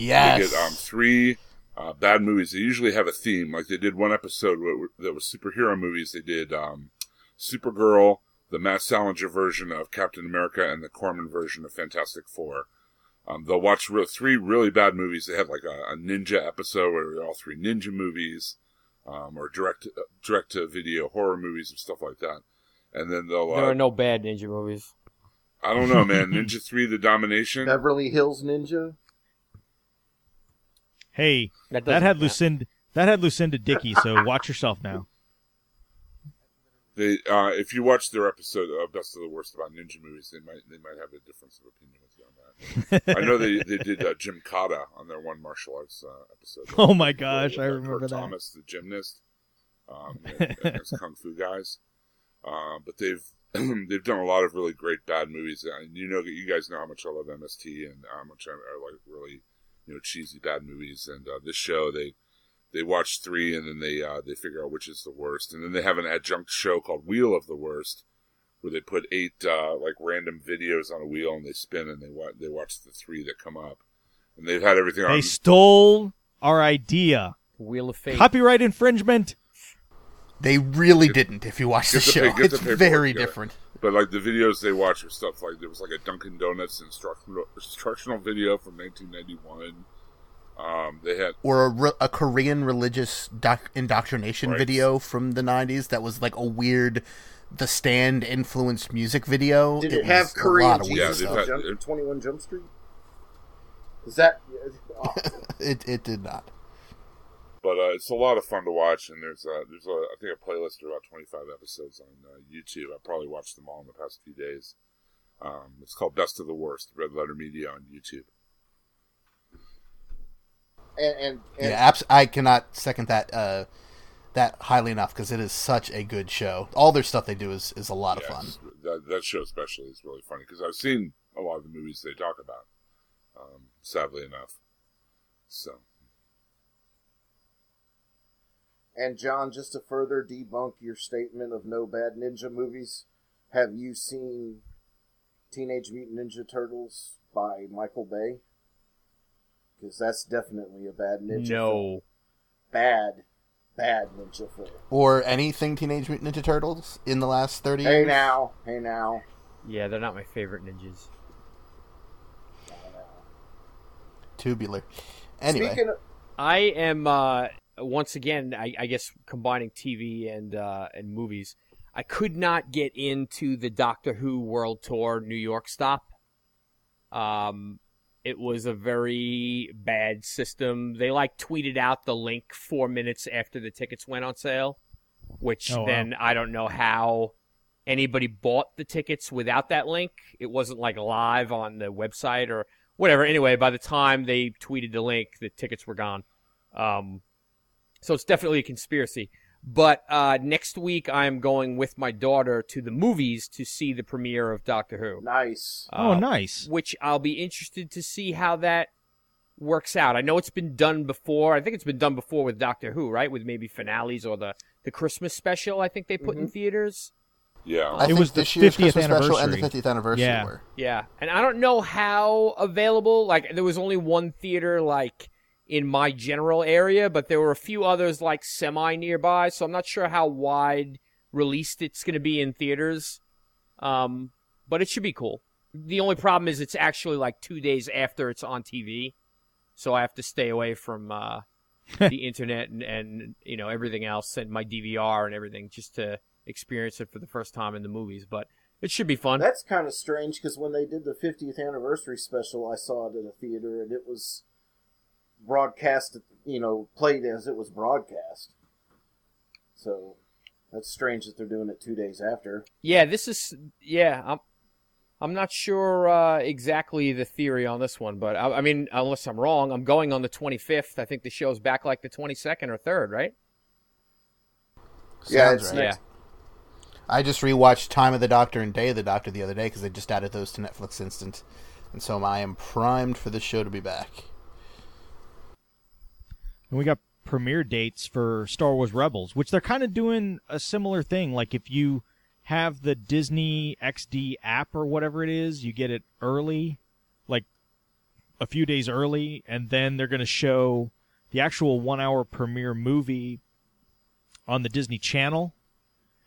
get 3 Bad movies, they usually have a theme. Like, they did one episode that was superhero movies. They did Supergirl, the Matt Salinger version of Captain America, and the Corman version of Fantastic Four. They'll watch three really bad movies. They had, like, a ninja episode where they're all three ninja movies, or direct-to-video horror movies and stuff like that. And then they'll... There are no bad ninja movies. I don't know, man. Ninja 3, The Domination. Beverly Hills Ninja. Hey, that had Lucinda Dickey, so watch yourself now. They, if you watch their episode of Best of the Worst about ninja movies, they might have a difference of opinion with you on that. I know they did Gymkata on their one martial arts episode. Oh my gosh, I remember that. Thomas the gymnast, and those kung fu guys. But they've done a lot of really great bad movies. And you guys know how much I love MST and how much I like really, cheesy bad movies. And this show, they watch three, and then they figure out which is the worst. And then they have an adjunct show called Wheel of the Worst, where they put eight like random videos on a wheel and they spin, and they watch the three that come up. And they've had everything on. They stole our idea. Wheel of Fate. Copyright infringement. They really didn't. If you watch the show, it's very different. But like the videos they watch are stuff like there was like a Dunkin' Donuts instructional video from 1991. They had a Korean religious indoctrination video from the 90s that was like a weird The Stand influenced music video. Did it have Korean Jesus on 21 Jump Street? Is that it did not. But it's a lot of fun to watch, and there's I think a playlist of about 25 episodes on YouTube. I probably watched them all in the past few days. It's called Best of the Worst, Red Letter Media on YouTube. And yeah, I cannot second that highly enough because it is such a good show. All their stuff they do is a lot of fun. That show especially is really funny because I've seen a lot of the movies they talk about, sadly enough. So. And John, just to further debunk your statement of no bad ninja movies, have you seen Teenage Mutant Ninja Turtles by Michael Bay? Because that's definitely a bad ninja film. Bad ninja film. Or anything Teenage Mutant Ninja Turtles in the last 30 years? Hey now. Yeah, they're not my favorite ninjas. Tubular. Anyway. I am... Once again, I guess combining TV and movies, I could not get into the Doctor Who World Tour New York stop. It was a very bad system. They tweeted out the link 4 minutes after the tickets went on sale, which I don't know how anybody bought the tickets without that link. It wasn't live on the website or whatever. Anyway, by the time they tweeted the link, the tickets were gone. So it's definitely a conspiracy. But next week I'm going with my daughter to the movies to see the premiere of Doctor Who. Nice. Nice. Which I'll be interested to see how that works out. I know it's been done before. I think it's been done before with Doctor Who, right? With maybe finales or the Christmas special I think they put in theaters. Yeah. It was the 50th anniversary. And the 50th anniversary. Yeah. Yeah. And I don't know how available. There was only one theater in my general area, but there were a few others semi nearby, so I'm not sure how wide released it's going to be in theaters, but it should be cool. The only problem is it's actually 2 days after it's on TV, so I have to stay away from the internet and everything else and my DVR and everything just to experience it for the first time in the movies, but it should be fun. That's kind of strange because when they did the 50th anniversary special, I saw it in a theater and it was broadcast, played as it was broadcast. So that's strange that they're doing it 2 days after. Yeah, I'm not sure exactly the theory on this one, but I mean, unless I'm wrong, I'm going on the 25th. I think the show's back the 22nd or 3rd, right? Yeah, sounds right. Yeah. I just rewatched Time of the Doctor and Day of the Doctor the other day because they just added those to Netflix Instant, and so I am primed for this show to be back. And we got premiere dates for Star Wars Rebels, which they're kind of doing a similar thing. If you have the Disney XD app or whatever it is, you get it early, a few days early, and then they're going to show the actual one-hour premiere movie on the Disney Channel,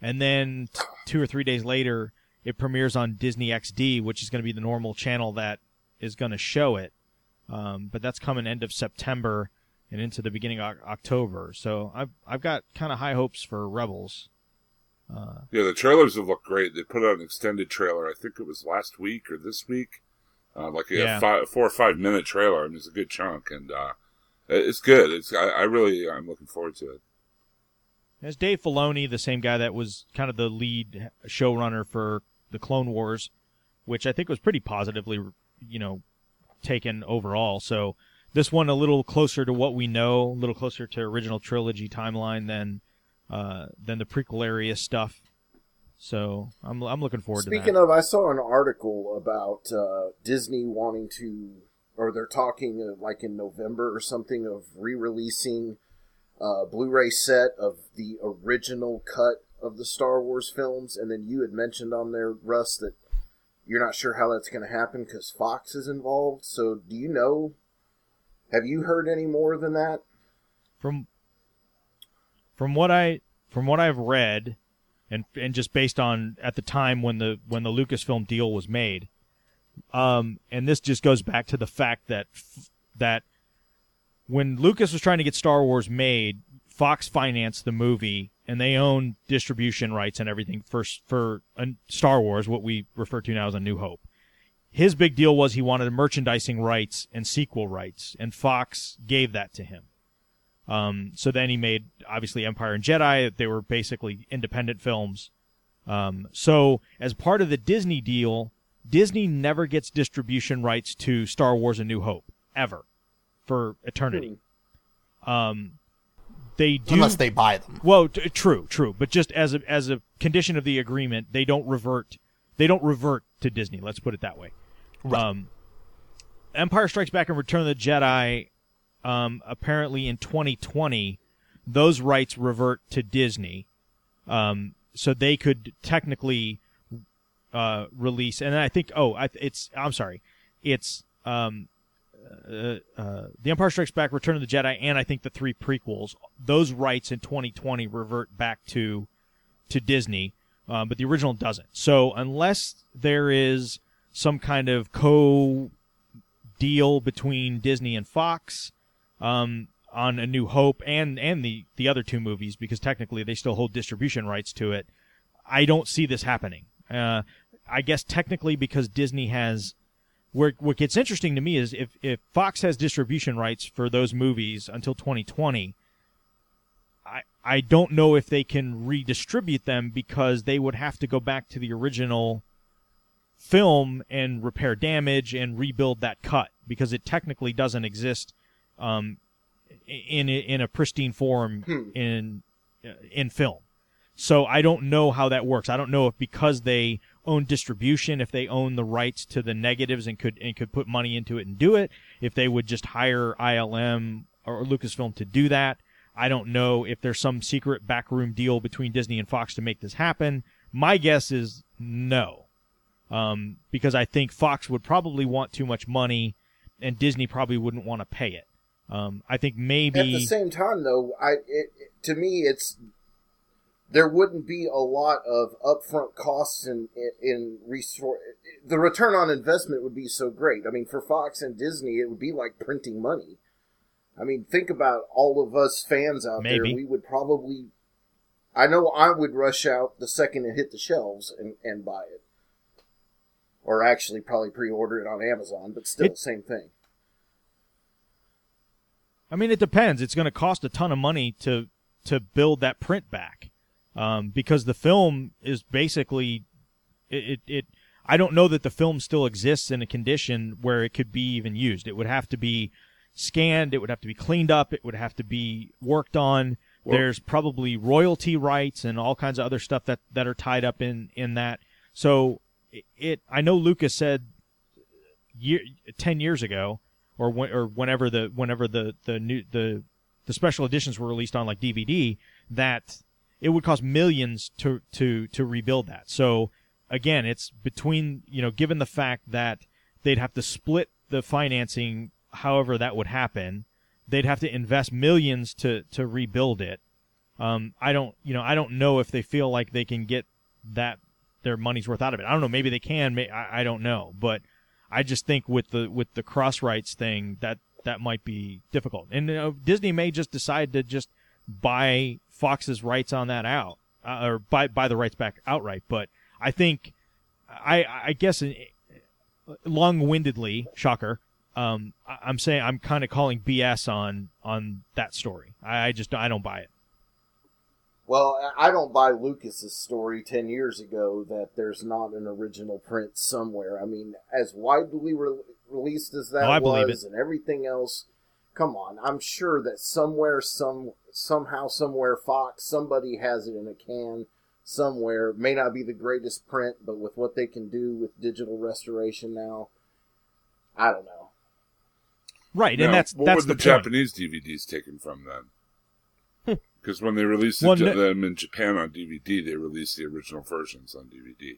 and then 2 or 3 days later, it premieres on Disney XD, which is going to be the normal channel that is going to show it. But that's coming end of September and into the beginning of October. So I've got kind of high hopes for Rebels. Yeah, the trailers have looked great. They put out an extended trailer. I think it was last week or this week. A 4 or 5 minute trailer. I mean, it's a good chunk, and it's good. I'm looking forward to it. As Dave Filoni, the same guy that was kind of the lead showrunner for the Clone Wars, which I think was pretty positively, taken overall. So this one a little closer to what we know, a little closer to original trilogy timeline than the prequel area stuff. So I'm looking forward to that. Speaking of, I saw an article about Disney wanting to, or they're talking like in November or something of re-releasing a Blu-ray set of the original cut of the Star Wars films. And then you had mentioned on there, Russ, that you're not sure how that's going to happen because Fox is involved. So do you know, have you heard any more than that? From what I've read, and just based on at the time when the Lucasfilm deal was made, and this just goes back to the fact that when Lucas was trying to get Star Wars made, Fox financed the movie, and they owned distribution rights and everything for Star Wars, what we refer to now as A New Hope. His big deal was he wanted merchandising rights and sequel rights, and Fox gave that to him. So then he made, obviously, Empire and Jedi. They were basically independent films. So as part of the Disney deal, Disney never gets distribution rights to Star Wars A New Hope, ever, for eternity. They do, unless they buy them. Well, true. But just as a condition of the agreement, they don't revert to Disney. Let's put it that way. Right. Empire Strikes Back and Return of the Jedi, apparently in 2020, those rights revert to Disney. So they could technically release, and I think, The Empire Strikes Back, Return of the Jedi, and I think the three prequels. Those rights in 2020 revert back to Disney, but the original doesn't. So unless there is some kind of co-deal between Disney and Fox on A New Hope and the other two movies, because technically they still hold distribution rights to it, I don't see this happening. I guess technically because Disney has... What gets interesting to me is if Fox has distribution rights for those movies until 2020, I don't know if they can redistribute them because they would have to go back to the original film and repair damage and rebuild that cut because it technically doesn't exist in a pristine form in film. So I don't know how that works. I don't know if because they own distribution, if they own the rights to the negatives and could put money into it and do it, if they would just hire ILM or Lucasfilm to do that. I don't know if there's some secret backroom deal between Disney and Fox to make this happen. My guess is no, because I think Fox would probably want too much money and Disney probably wouldn't want to pay it. I think maybe... At the same time, though, to me it's... There wouldn't be a lot of upfront costs in resource. The return on investment would be so great. I mean, for Fox and Disney, it would be like printing money. I mean, think about all of us fans out there. We would probably, I know I would rush out the second it hit the shelves and buy it. Or actually probably pre-order it on Amazon, but still the same thing. I mean, it depends. It's going to cost a ton of money to build that print back. Because the film is basically, I don't know that the film still exists in a condition where it could be even used. It would have to be scanned. It would have to be cleaned up. It would have to be worked on. Well, there's probably royalty rights and all kinds of other stuff that are tied up in that. So I know Lucas said 10 years ago whenever the special editions were released on like DVD that it would cost millions to rebuild that. So again, it's between, given the fact that they'd have to split the financing, however that would happen, they'd have to invest millions to rebuild it. I don't know if they feel like they can get that their money's worth out of it. I don't know. Maybe they can. I don't know. But I just think with the cross rights thing that might be difficult. And Disney may just decide to just buy Fox's rights on that out, or buy the rights back outright. But I think I guess long-windedly, shocker. I'm saying I'm kind of calling BS on that story. I don't buy it. Well, I don't buy Lucas's story 10 years ago that there's not an original print somewhere. I mean, as widely released as that was and everything else, come on. I'm sure that somewhere, somehow, Fox, somebody has it in a can somewhere. It may not be the greatest print, but with what they can do with digital restoration now, I don't know. Right, now, and that's the Japanese DVDs taken from them? Because when they released them in Japan on DVD, they released the original versions on DVD.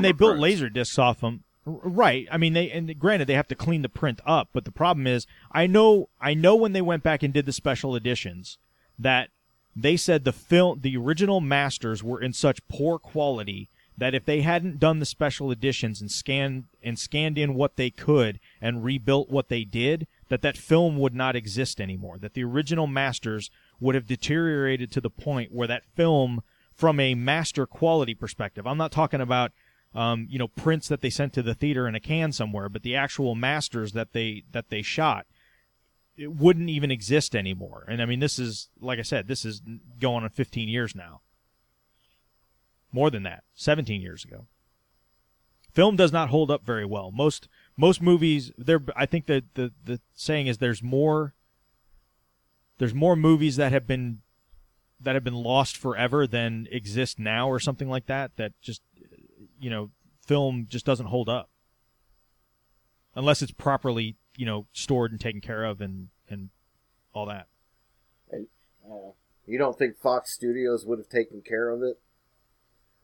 They built laser discs off them, right? I mean, granted, they have to clean the print up, but the problem is, I know when they went back and did the special editions that they said the original masters were in such poor quality that if they hadn't done the special editions and scanned in what they could and rebuilt what they did, that film would not exist anymore. That the original masters would have deteriorated to the point where that film, from a master quality perspective, I'm not talking about prints that they sent to the theater in a can somewhere, but the actual masters that they shot, it wouldn't even exist anymore. And I mean, this is, like I said, this is going on 15 years now. More than that, 17 years ago. Film does not hold up very well. Most movies, I think that the saying is there's more movies that have been lost forever than exist now, or something like that. That just, film just doesn't hold up unless it's properly stored and taken care of and all that. You don't think Fox Studios would have taken care of it?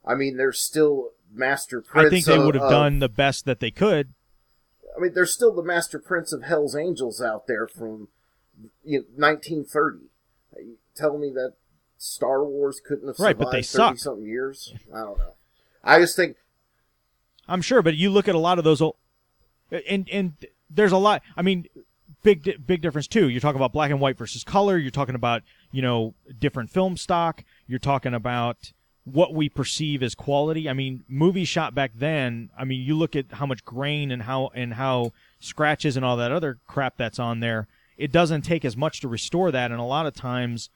I mean, there's still master prints. I think they would have done the best that they could. I mean, there's still the master prints of Hell's Angels out there from 1930. You tell me that Star Wars couldn't have survived 30-something years? I don't know. I just think... I'm sure, but you look at a lot of those old... And there's a lot... I mean, big difference, too. You're talking about black and white versus color. You're talking about, different film stock. You're talking about what we perceive as quality. I mean, movies shot back then, I mean, you look at how much grain and how scratches and all that other crap that's on there, it doesn't take as much to restore that, and a lot of times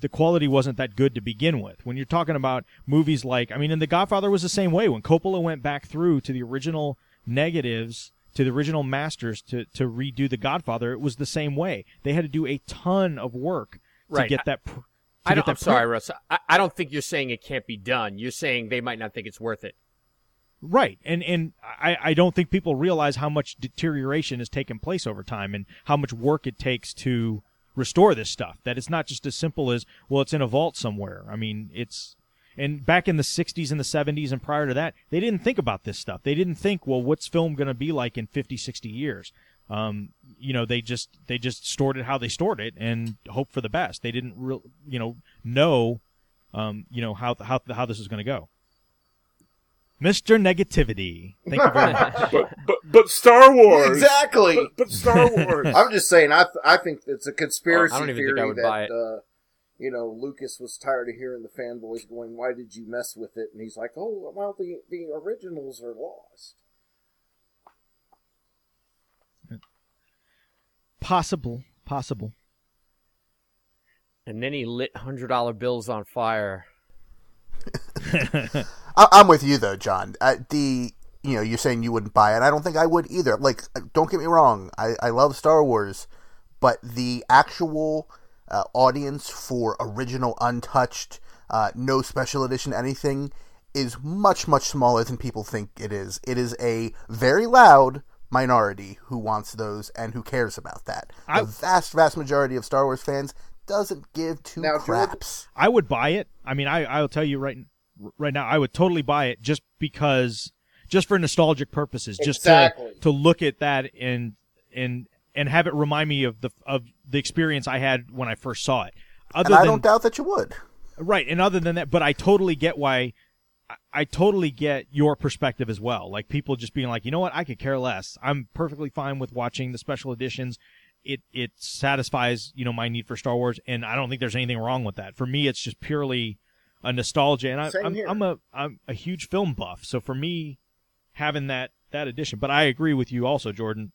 the quality wasn't that good to begin with. When you're talking about movies like, I mean, and The Godfather was the same way. When Coppola went back through to the original negatives, to the original masters to redo The Godfather, it was the same way. They had to do a ton of work to get that... I'm sorry, Russ. I don't think you're saying it can't be done. You're saying they might not think it's worth it. Right. And I don't think people realize how much deterioration has taken place over time and how much work it takes to restore this stuff. That it's not just as simple as, well, it's in a vault somewhere. I mean, and back in the 60s and the 70s and prior to that, they didn't think about this stuff. They didn't think, well, what's film going to be like in 50, 60 years? They just stored it how they stored it and hoped for the best. They didn't how this was going to go. Mr. Negativity, thank you very much. but Star Wars, exactly. But Star Wars. I'm just saying, I think it's a conspiracy theory that Lucas was tired of hearing the fanboys going, "Why did you mess with it?" And he's like, "Oh, well, the originals are lost." Possible. And then he lit $100 bills on fire. I'm with you though, John. You're saying you wouldn't buy it. I don't think I would either. Like, don't get me wrong. I love Star Wars, but the actual audience for original, untouched, no special edition, anything is much, much smaller than people think it is. It is a very loud minority who wants those and who cares about that. The vast majority of Star Wars fans doesn't give two craps. I would buy it. I mean, I'll tell you right now, I would totally buy it just for nostalgic purposes, just to look at that and and have it remind me of the experience I had when I first saw it. I don't doubt that you would. Right, and other than that, but I totally get why. I totally get your perspective as well. Like people just being like, you know what, I could care less. I'm perfectly fine with watching the special editions. It satisfies, you know, my need for Star Wars, and I don't think there's anything wrong with that. For me, it's just purely a nostalgia, and I'm a huge film buff, so for me, having that edition. But I agree with you also, Jordan.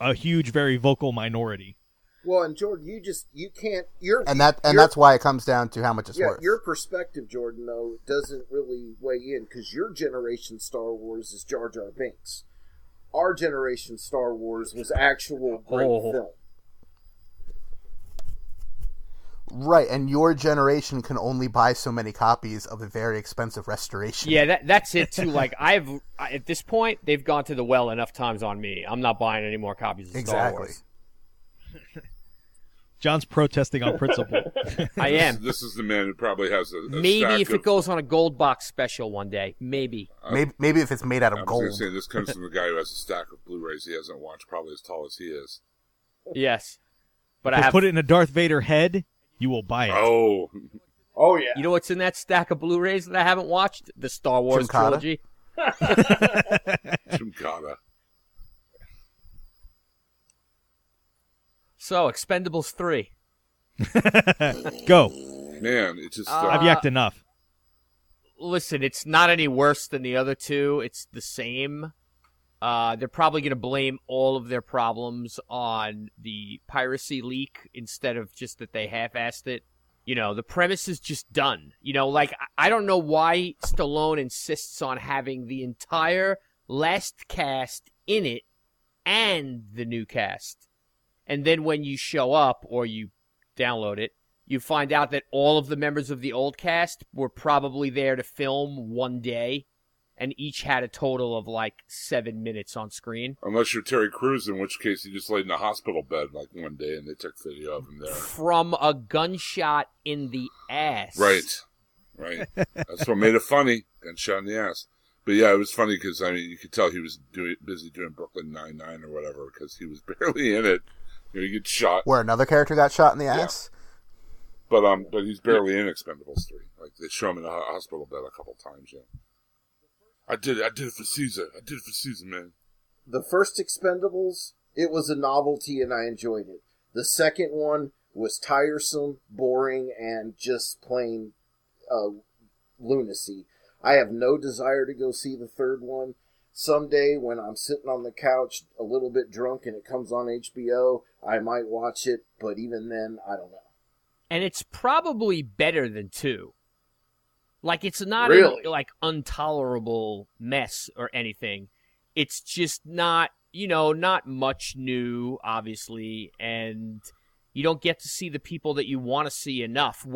A huge, very vocal minority. Well, and Jordan, that's why it comes down to how much it's worth. Your perspective, Jordan, though, doesn't really weigh in because your generation Star Wars is Jar Jar Binks. Our generation Star Wars was actual great film. Right, and your generation can only buy so many copies of a very expensive restoration. Yeah, that's it too. Like at this point, they've gone to the well enough times on me. I'm not buying any more copies of Star Wars. Exactly. John's protesting on principle. I am. This is the man who probably has a maybe if it goes on a gold box special one day. Maybe. Maybe if it's made out of gold. I was going to say, this comes from the guy who has a stack of Blu-rays he hasn't watched, probably as tall as he is. Yes. But I have... put it in a Darth Vader head, you will buy it. Oh yeah. You know what's in that stack of Blu-rays that I haven't watched? The Star Wars trilogy. Chimkata. So, Expendables 3. Go. Man, it's just... I've yacked enough. Listen, it's not any worse than the other two. It's the same. They're probably going to blame all of their problems on the piracy leak instead of just that they half-assed it. You know, the premise is just done. You know, like, I don't know why Stallone insists on having the entire last cast in it and the new cast. And then when you show up or you download it, you find out that all of the members of the old cast were probably there to film one day, and each had a total of like 7 minutes on screen. Unless you're Terry Crews, in which case he just laid in a hospital bed like one day and they took video of him there. From a gunshot in the ass. Right. That's what made it funny, gunshot in the ass. But yeah, it was funny because, I mean, you could tell he was busy doing Brooklyn Nine-Nine or whatever because he was barely in it. You get shot. Where another character got shot in the ass? Yeah. But he's barely in Expendables 3. Like, they show him in a hospital bed a couple times, yeah. I did it for Caesar. I did it for Caesar, man. The first Expendables, it was a novelty and I enjoyed it. The second one was tiresome, boring, and just plain lunacy. I have no desire to go see the third one. Someday, when I'm sitting on the couch a little bit drunk and it comes on HBO, I might watch it, but even then, I don't know. And it's probably better than 2. Like, it's not like intolerable mess or anything. It's just not, you know, not much new, obviously, and you don't get to see the people that you want to see enough.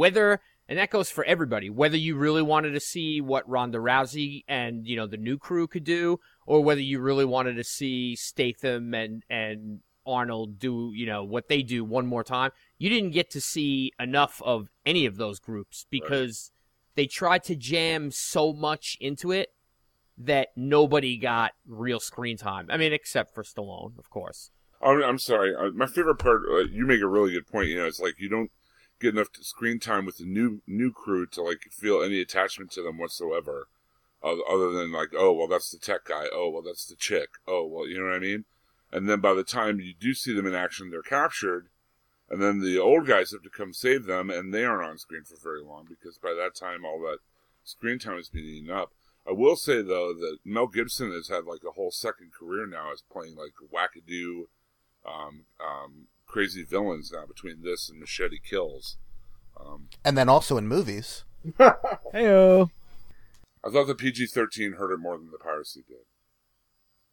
And that goes for everybody, whether you really wanted to see what Ronda Rousey and, you know, the new crew could do, or whether you really wanted to see Statham and Arnold do, you know, what they do one more time. You didn't get to see enough of any of those groups because they tried to jam so much into it that nobody got real screen time. I mean, except for Stallone, of course. I'm sorry. My favorite part, you make a really good point. You know, it's like you don't get enough screen time with the new crew to like feel any attachment to them whatsoever, other than like, oh well, that's the tech guy, oh well, that's the chick, oh well, you know what I mean. And then by the time you do see them in action, they're captured, and then the old guys have to come save them, and they aren't on screen for very long because by that time all that screen time has been eaten up. I will say though that Mel Gibson has had like a whole second career now as playing like wackadoo, crazy villains now between this and Machete Kills. And then also in movies. Heyo. I thought the PG-13 hurt it more than the piracy did.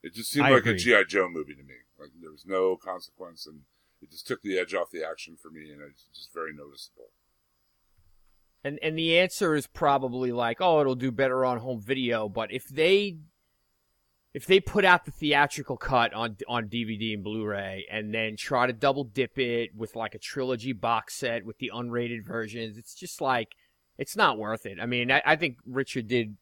It just seemed like a G.I. Joe movie to me. Like there was no consequence, and it just took the edge off the action for me, and it's just very noticeable. And the answer is probably like, oh, it'll do better on home video, but if they put out the theatrical cut on DVD and Blu-ray and then try to double dip it with like a trilogy box set with the unrated versions, it's just like, it's not worth it. I mean, I think Richard did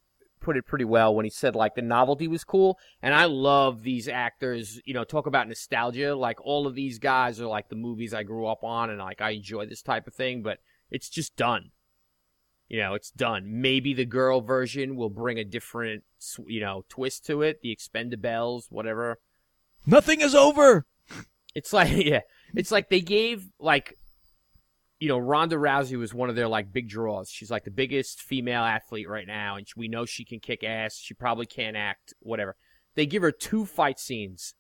put it pretty well when he said, like, the novelty was cool. And I love these actors, you know, talk about nostalgia. Like, all of these guys are, like, the movies I grew up on, and, like, I enjoy this type of thing, but it's just done. You know, it's done. Maybe the girl version will bring a different, you know, twist to it. The Expendables, whatever. Nothing is over! It's like, yeah. It's like they gave, like... You know, Ronda Rousey was one of their, like, big draws. She's, like, the biggest female athlete right now, and we know she can kick ass. She probably can't act, whatever. They give her two fight scenes.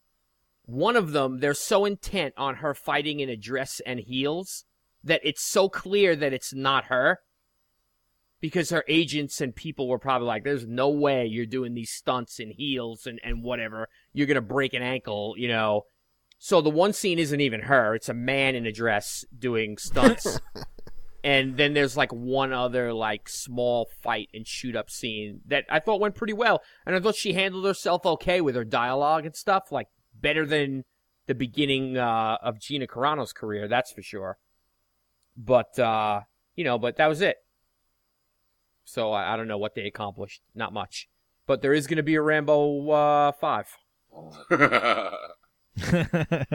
One of them, they're so intent on her fighting in a dress and heels that it's so clear that it's not her, because her agents and people were probably like, there's no way you're doing these stunts in heels and whatever. You're going to break an ankle, you know. So the one scene isn't even her. It's a man in a dress doing stunts. And then there's, like, one other, like, small fight and shoot-up scene that I thought went pretty well. And I thought she handled herself okay with her dialogue and stuff, like, better than the beginning of Gina Carano's career, that's for sure. But, you know, but that was it. So I don't know what they accomplished. Not much. But there is going to be a Rambo 5.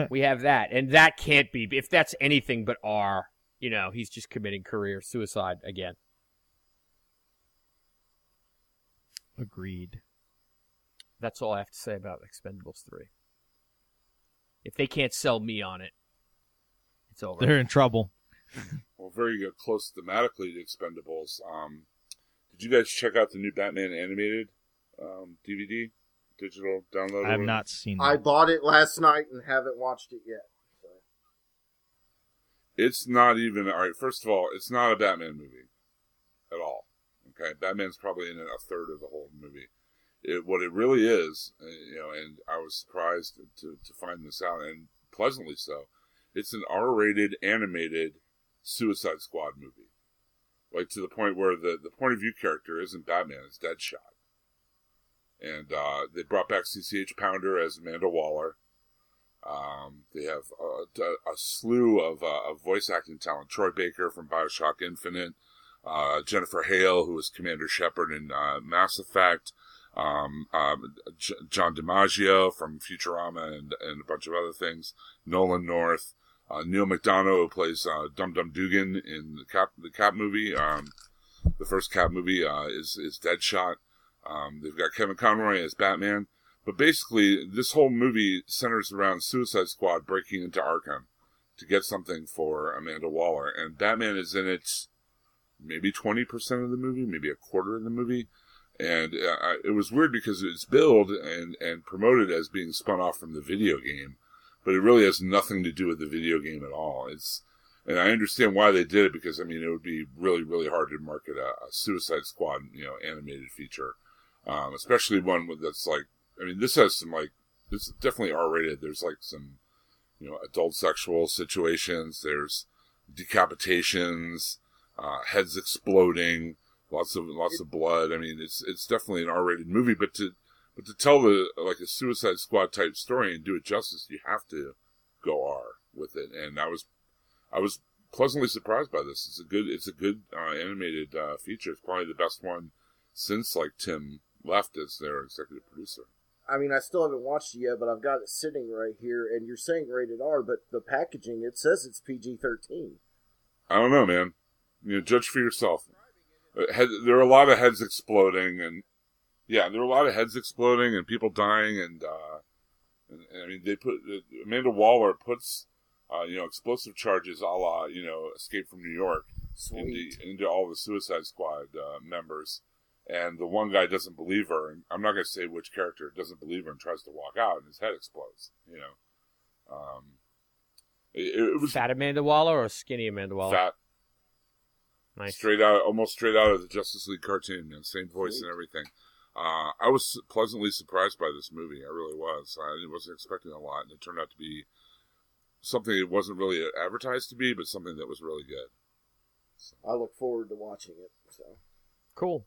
We have that, and that can't be, if that's anything but R, you know, he's just committing career suicide again. Agreed. That's all I have to say about Expendables 3. If they can't sell me on it, it's over. They're in trouble. Well, very good. Close thematically to Expendables. Did you guys check out the new Batman animated DVD? Digital download. I have not seen that. I bought it last night and haven't watched it yet. So. It's not even... All right, first of all, it's not a Batman movie at all. Okay, Batman's probably in a third of the whole movie. What it really is, you know, and I was surprised to find this out, and pleasantly so, it's an R-rated animated Suicide Squad movie. Like, to the point where the point of view character isn't Batman, it's Deadshot. And they brought back CCH Pounder as Amanda Waller. They have a slew of voice acting talent. Troy Baker from Bioshock Infinite. Jennifer Hale, who was Commander Shepard in Mass Effect. John DiMaggio from Futurama and a bunch of other things. Nolan North. Neil McDonough, who plays Dum Dum Dugan in the Cap movie. The first Cap movie is Deadshot. They've got Kevin Conroy as Batman, but basically this whole movie centers around Suicide Squad breaking into Arkham to get something for Amanda Waller, and Batman is in it maybe 20% of the movie, maybe a quarter of the movie, and it was weird because it's billed and promoted as being spun off from the video game, but it really has nothing to do with the video game at all. And I understand why they did it, because I mean it would be really, really hard to market a Suicide Squad, you know, animated feature. Especially one that's like, I mean, this has some, like, it's definitely R-rated. There's, like, some, you know, adult sexual situations. There's decapitations, heads exploding, lots of blood. I mean, it's definitely an R-rated movie, but to tell a Suicide Squad type story and do it justice, you have to go R with it. And I was pleasantly surprised by this. It's a good animated feature. It's probably the best one since, like, Tim left as their executive producer. I mean, I still haven't watched it yet, but I've got it sitting right here, and you're saying rated R, but the packaging, it says it's PG-13. I don't know, man. You know, judge for yourself. There are a lot of heads exploding, and yeah, there are a lot of heads exploding and people dying, and I mean, they put Amanda Waller puts you know, explosive charges, a la, you know, Escape from New York, into all the Suicide Squad members. And the one guy doesn't believe her, and I'm not going to say which character doesn't believe her and tries to walk out, and his head explodes, you know. It was fat Amanda Waller or skinny Amanda Waller? Fat. Nice. Almost straight out of the Justice League cartoon, man. Same voice and everything. I was pleasantly surprised by this movie. I really was. I wasn't expecting a lot, and it turned out to be something it wasn't really advertised to be, but something that was really good. So. I look forward to watching it. So. Cool.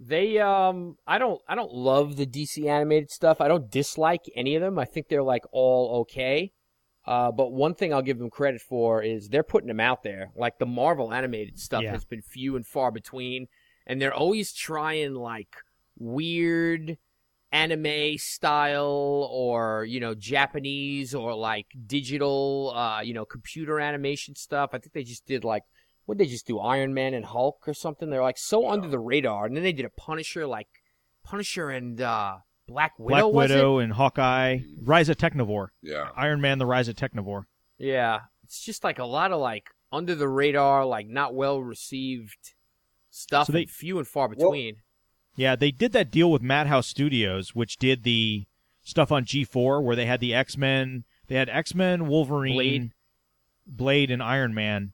They, I don't love the DC animated stuff. I don't dislike any of them. I think they're, like, all okay. But one thing I'll give them credit for is they're putting them out there. Like, the Marvel animated stuff has been few and far between. and they're always trying like weird anime style or, you know, Japanese or like digital, you know, computer animation stuff. I think they just did like, what did they just do? Iron Man and Hulk or something. They're like so under the radar. And then they did a Punisher, like Punisher and Black Widow. Black Widow and Hawkeye. Rise of Technivore. Yeah. Iron Man, the Rise of Technivore. Yeah. It's just like a lot of like under the radar, like not well received stuff. So they, and few and far between. Well, yeah, they did that deal with Madhouse Studios, which did the stuff on G4 where they had the X-Men. They had X-Men, Wolverine, Blade and Iron Man.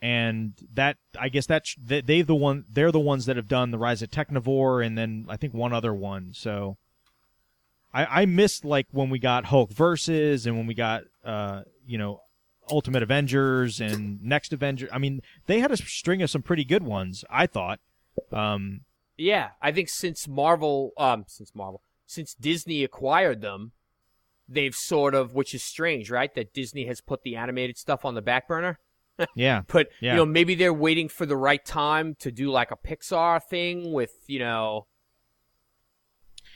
And that, I guess that they're the ones that have done the Rise of Technivore, and then I think one other one. So I missed like when we got Hulk Versus, and when we got you know, Ultimate Avengers and Next Avenger. I mean, they had a string of some pretty good ones, I thought. Yeah, I think since Disney acquired them, they've sort of, which is strange, right? That Disney has put the animated stuff on the back burner. Yeah. But, yeah, you know, maybe they're waiting for the right time to do like a Pixar thing with, you know.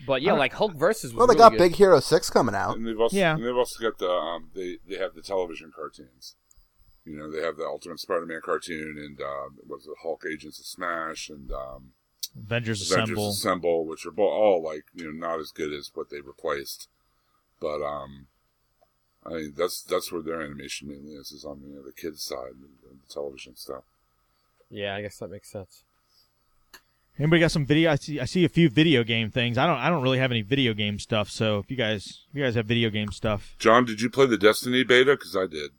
But yeah, like Hulk Versus was really good. Well, they got Big Hero 6 coming out. And they've also, got the, they have the television cartoons. You know, they have the Ultimate Spider-Man cartoon and what's the Hulk Agents of Smash and Avengers Assemble, which are all like, you know, not as good as what they replaced. But, I mean, that's where their animation mainly is on, you know, the kids' side and the television stuff. Yeah, I guess that makes sense. Anybody got some video? I see a few video game things. I don't really have any video game stuff. So if you guys have video game stuff, John, did you play the Destiny beta? Because I did.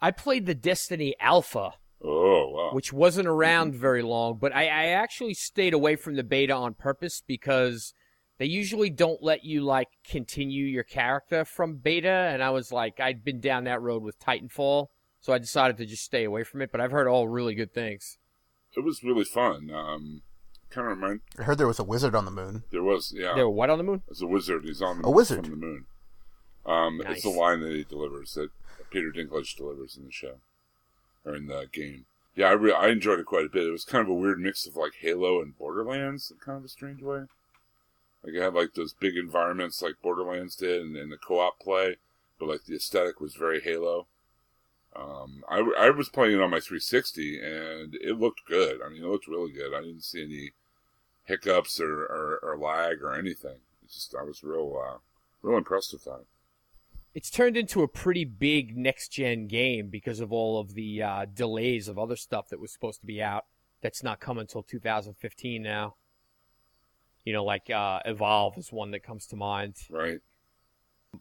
I played the Destiny Alpha. Oh, wow. Which wasn't around very long, but I actually stayed away from the beta on purpose because they usually don't let you, like, continue your character from beta, and I was like, I'd been down that road with Titanfall, so I decided to just stay away from it, but I've heard all really good things. It was really fun. I heard there was a wizard on the moon. There was, yeah. There was what on the moon? There's a wizard. He's on the moon. A wizard. From the moon. Nice. It's a line that he delivers, that Peter Dinklage delivers in the show, or in the game. Yeah, I enjoyed it quite a bit. It was kind of a weird mix of, like, Halo and Borderlands in kind of a strange way. Like, it had, like, those big environments like Borderlands did and the co-op play, but, like, the aesthetic was very Halo. I was playing it on my 360, and it looked good. I mean, it looked really good. I didn't see any hiccups or lag or anything. It's just, I was real impressed with that. It's turned into a pretty big next-gen game because of all of the delays of other stuff that was supposed to be out that's not coming until 2015 now. You know, like Evolve is one that comes to mind. Right.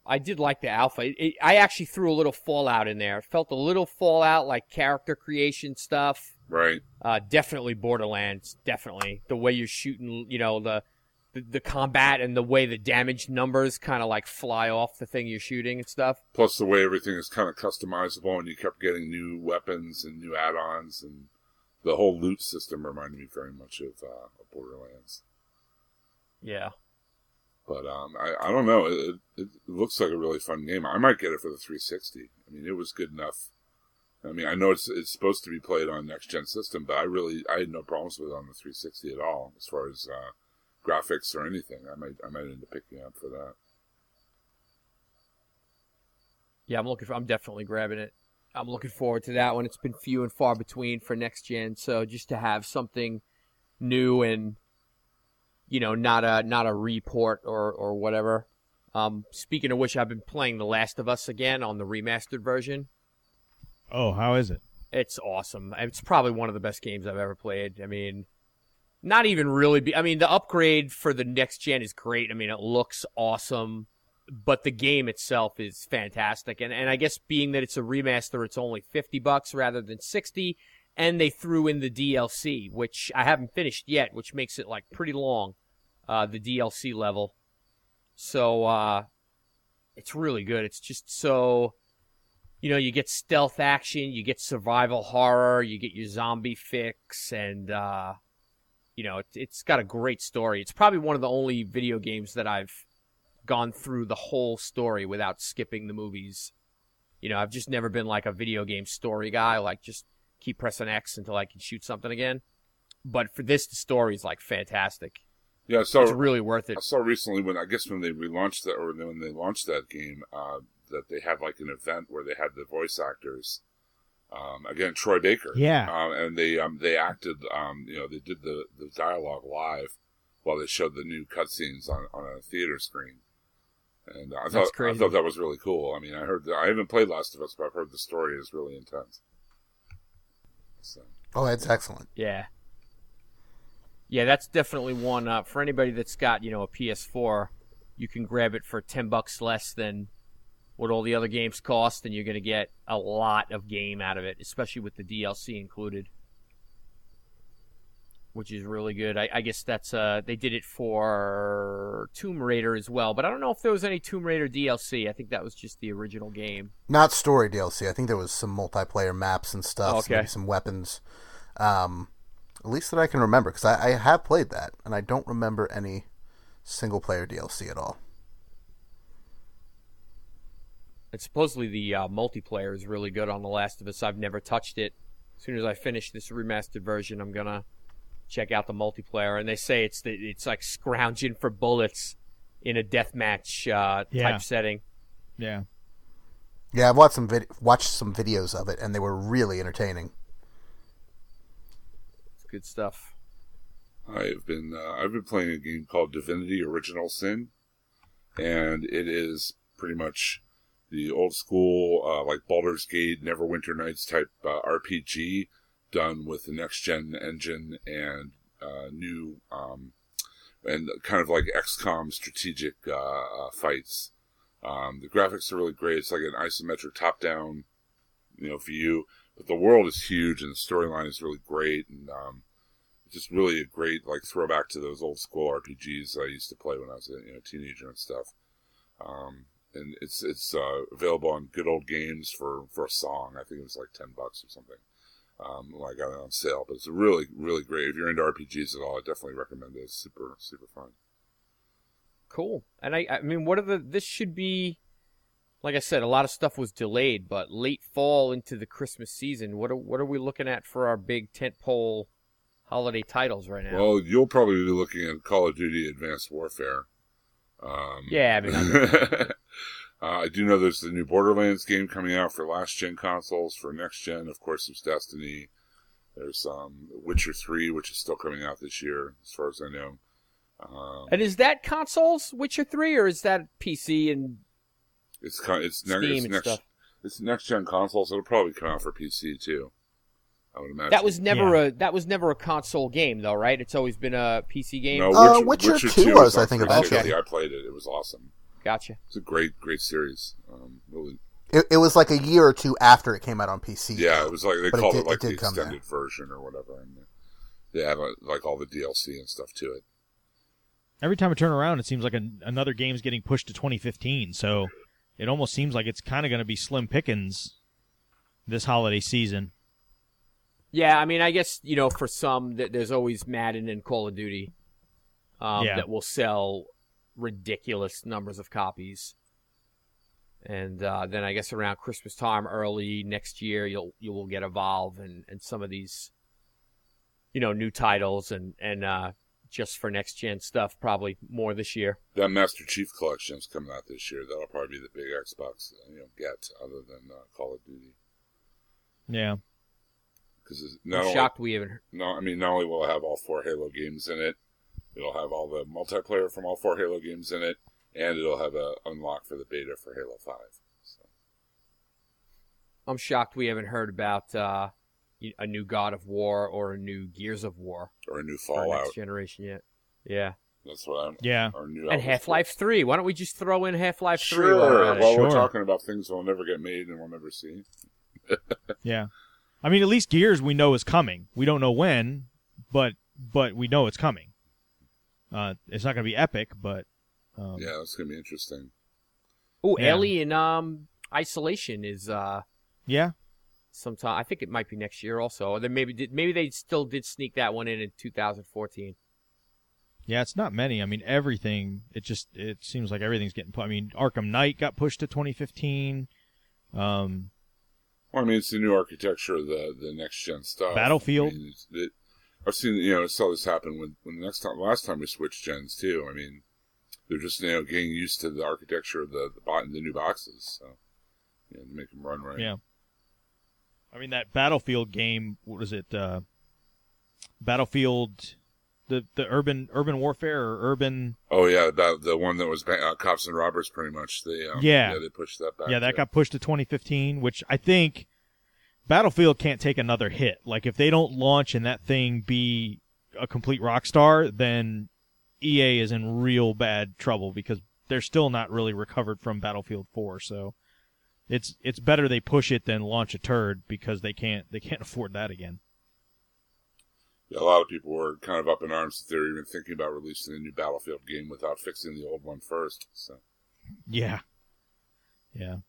I did like the alpha. I actually threw a little Fallout in there. It felt a little Fallout, like character creation stuff. Right. Definitely Borderlands. Definitely the way you're shooting. You know, the combat and the way the damage numbers kind of like fly off the thing you're shooting and stuff. Plus the way everything is kind of customizable, and you kept getting new weapons and new add-ons, and the whole loot system reminded me very much of Borderlands. Yeah. But I don't know. It looks like a really fun game. I might get it for the 360. I mean, it was good enough. I mean, I know it's supposed to be played on next-gen system, but I had no problems with it on the 360 at all as far as graphics or anything. I might end up picking up for that. Yeah, I'm definitely grabbing it. I'm looking forward to that one. It's been few and far between for next-gen, so just to have something new and, you know, not a report or whatever. Speaking of which, I've been playing The Last of Us again on the remastered version. Oh, how is it? It's awesome. It's probably one of the best games I've ever played. I mean, not even really. The upgrade for the next gen is great. I mean, it looks awesome, but the game itself is fantastic. And I guess being that it's a remaster, it's only $50 rather than $60. And they threw in the DLC, which I haven't finished yet, which makes it like pretty long, the DLC level. So it's really good. It's just so, you know, you get stealth action, you get survival horror, you get your zombie fix, and, you know, it's got a great story. It's probably one of the only video games that I've gone through the whole story without skipping the movies. You know, I've just never been like a video game story guy, like just keep pressing X until I can shoot something again. But for this, the story is like fantastic. Yeah, so it's really worth it. I saw recently when they launched that game, that they had like an event where they had the voice actors. Again, Troy Baker. Yeah. And they acted. They did the dialogue live while they showed the new cutscenes on a theater screen. And I thought that was really cool. I mean, I haven't played Last of Us, but I've heard the story is really intense. So. Oh, that's excellent. Yeah. Yeah, that's definitely one. For anybody that's got, a PS4, you can grab it for $10 less than what all the other games cost, and you're going to get a lot of game out of it, especially with the DLC included, which is really good. I guess that's they did it for Tomb Raider as well, but I don't know if there was any Tomb Raider DLC. I think that was just the original game. Not story DLC. I think there was some multiplayer maps and stuff, okay. Maybe some weapons. At least that I can remember, because I have played that, and I don't remember any single-player DLC at all. And supposedly the multiplayer is really good on The Last of Us. I've never touched it. As soon as I finish this remastered version, I'm going to check out the multiplayer. And they say it's like scrounging for bullets in a deathmatch type setting. Yeah. Yeah, I've watched some videos of it, and they were really entertaining. Good stuff. I've been playing a game called Divinity: Original Sin, and it is pretty much the old school like Baldur's Gate, Neverwinter Nights type RPG done with the next gen engine and new and kind of like XCOM strategic fights. The graphics are really great. It's like an isometric top down, view. But the world is huge, and the storyline is really great, and just really a great like throwback to those old school RPGs I used to play when I was a teenager and stuff. And it's available on Good Old Games for a song. I think it was like $10 or something. I got it on sale, but it's really really great. If you're into RPGs at all, I definitely recommend it. It's super super fun. Cool. And I mean, this should be. Like I said, a lot of stuff was delayed, but late fall into the Christmas season, what are we looking at for our big tentpole holiday titles right now? Well, you'll probably be looking at Call of Duty Advanced Warfare. I do know there's the new Borderlands game coming out for last-gen consoles. For next-gen, of course, there's Destiny. There's Witcher 3, which is still coming out this year, as far as I know. And is that consoles, Witcher 3, or is that PC and... It's next gen consoles. It'll probably come out for PC too, I would imagine. That was never a console game though, right? It's always been a PC game. No, Witcher 2 was, I think. Okay. I played it. It was awesome. Gotcha. It's a great series. Really. It was like a year or two after it came out on PC. Yeah, it was like they called it the extended version or whatever, and they had like all the DLC and stuff to it. Every time I turn around, it seems like another game's getting pushed to 2015. So. It almost seems like it's kind of going to be slim pickings this holiday season. Yeah, I mean, I guess, for some, there's always Madden and Call of Duty that will sell ridiculous numbers of copies. And then I guess around Christmas time, early next year, you will get Evolve and some of these, new titles and just for next-gen stuff, probably more this year. That Master Chief Collection's coming out this year. That'll probably be the big Xbox get, other than Call of Duty. Yeah. Because I'm shocked we haven't heard. No, I mean, not only will it have all four Halo games in it, it'll have all the multiplayer from all four Halo games in it, and it'll have an unlock for the beta for Halo 5. So. I'm shocked we haven't heard about... a new God of War or a new Gears of War. Or a new Fallout. Next generation yet. Yeah. That's what I'm... Yeah. And Half-Life 3. Why don't we just throw in Half-Life 3? Sure. While we're talking about things that will never get made and we'll never see. Yeah. I mean, at least Gears we know is coming. We don't know when, but we know it's coming. It's not going to be epic, but... yeah, it's going to be interesting. Oh, yeah. Alien Isolation is... yeah. Sometime, I think it might be next year also. Or then maybe they still did sneak that one in 2014. Yeah, it's not many. I mean, everything. It seems like everything's getting. I mean, Arkham Knight got pushed to 2015. Well, I mean, it's the new architecture, the next gen stuff. Battlefield. I mean, I've seen, you know, I saw this happen when the next time, last time we switched gens too. I mean, they're just, you know, getting used to the architecture of the new boxes, so yeah, to make them run right. Yeah. I mean, that Battlefield game, what was it? Battlefield, the urban warfare or urban. Oh yeah, the one that was Cops and Robbers, pretty much. They they pushed that back. Yeah, that got pushed to 2015, which I think. Battlefield can't take another hit. Like, if they don't launch and that thing be a complete rock star, then EA is in real bad trouble because they're still not really recovered from Battlefield 4. So it's better they push it than launch a turd because they can't afford that again. Yeah, a lot of people were kind of up in arms that they were even thinking about releasing a new Battlefield game without fixing the old one first. So yeah. Yeah.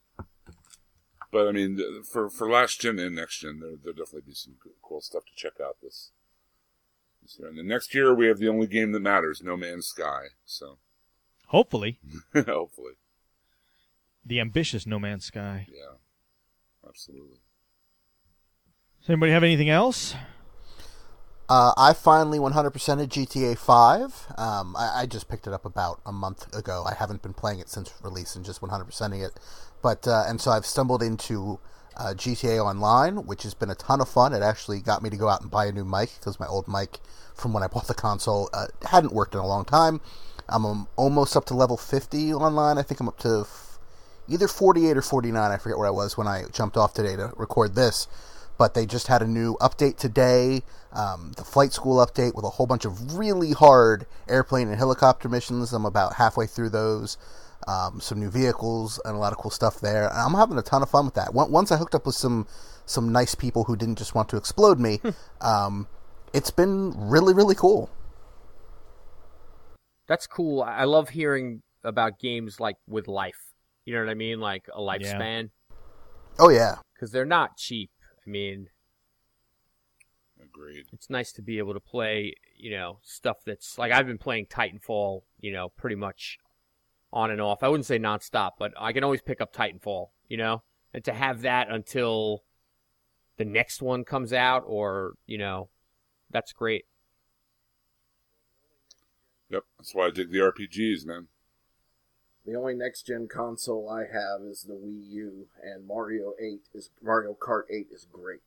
But, I mean, for last gen and next gen, there'll definitely be some cool stuff to check out this year. And then next year, we have the only game that matters, No Man's Sky. So, hopefully. The ambitious No Man's Sky. Yeah, absolutely. Does anybody have anything else? I finally 100%ed GTA 5. I just picked it up about a month ago. I haven't been playing it since release and just 100%ing it. But and so I've stumbled into GTA Online, which has been a ton of fun. It actually got me to go out and buy a new mic because my old mic from when I bought the console hadn't worked in a long time. I'm almost up to level 50 online. I think I'm up to either 48 or 49. I forget where I was when I jumped off today to record this. But they just had a new update today, the flight school update with a whole bunch of really hard airplane and helicopter missions. I'm about halfway through those. Some new vehicles and a lot of cool stuff there. And I'm having a ton of fun with that. Once I hooked up with some nice people who didn't just want to explode me, it's been really, really cool. That's cool. I love hearing about games like with life. You know what I mean? Like a lifespan. Yeah. Oh, yeah. Because they're not cheap. I mean... Agreed. It's nice to be able to play, you know, stuff that's... Like, I've been playing Titanfall, you know, pretty much... on and off. I wouldn't say nonstop, but I can always pick up Titanfall, you know? And to have that until the next one comes out or, you know, that's great. Yep, that's why I dig the RPGs, man. The only next-gen console I have is the Wii U, and Mario Kart 8 is great.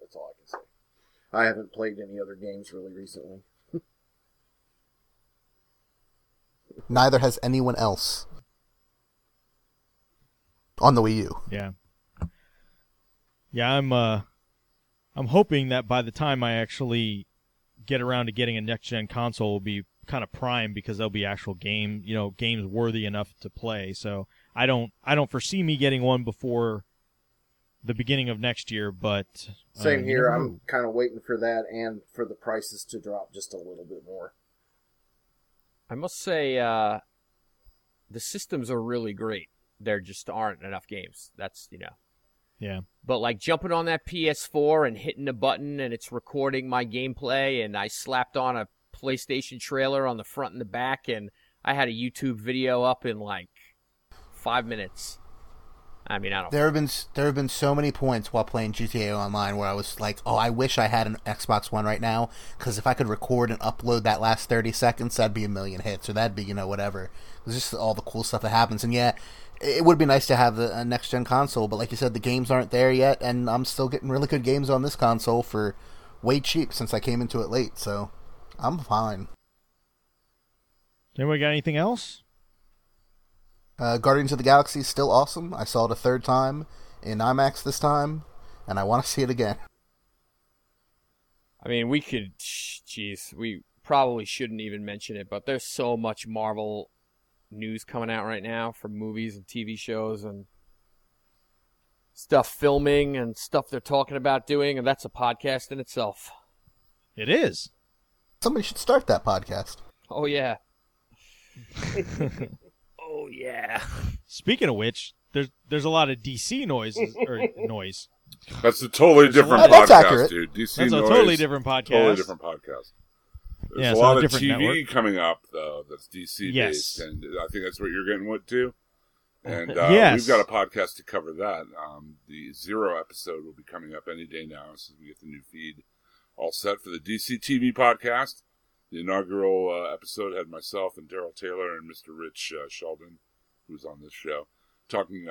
That's all I can say. I haven't played any other games really recently. Neither has anyone else on the Wii U. Yeah. Yeah, I'm hoping that by the time I actually get around to getting a next-gen console, it'll be kind of prime because there'll be actual games worthy enough to play. So I don't foresee me getting one before the beginning of next year. But same here. I'm kind of waiting for that and for the prices to drop just a little bit more. I must say, the systems are really great. There just aren't enough games. That's, you know. Yeah. But, like, jumping on that PS4 and hitting a button and it's recording my gameplay, and I slapped on a PlayStation trailer on the front and the back, and I had a YouTube video up in, like, 5 minutes. I mean, I don't know. There have been so many points while playing GTA Online where I was like, oh, I wish I had an Xbox One right now, because if I could record and upload that last 30 seconds, that'd be a million hits, or that'd be, you know, whatever. It's just all the cool stuff that happens. And yeah, it would be nice to have a next-gen console, but like you said, the games aren't there yet, and I'm still getting really good games on this console for way cheap since I came into it late, so I'm fine. Anybody got anything else? Guardians of the Galaxy is still awesome. I saw it a third time in IMAX this time, and I want to see it again. I mean, we probably shouldn't even mention it, but there's so much Marvel news coming out right now from movies and TV shows and stuff filming and stuff they're talking about doing, and that's a podcast in itself. It is. Somebody should start that podcast. Oh, yeah. Oh, yeah. Speaking of which, there's a lot of DC noises. That's a totally different podcast, dude. That's a totally different podcast. There's a lot of TV network coming up, though, that's DC-based, and I think that's what you're getting with, too. And we've got a podcast to cover that. The Zero episode will be coming up any day now, since we get the new feed. all set for the DC TV podcast. The inaugural episode had myself and Daryl Taylor and Mr. Rich Sheldon, who's on this show, talking.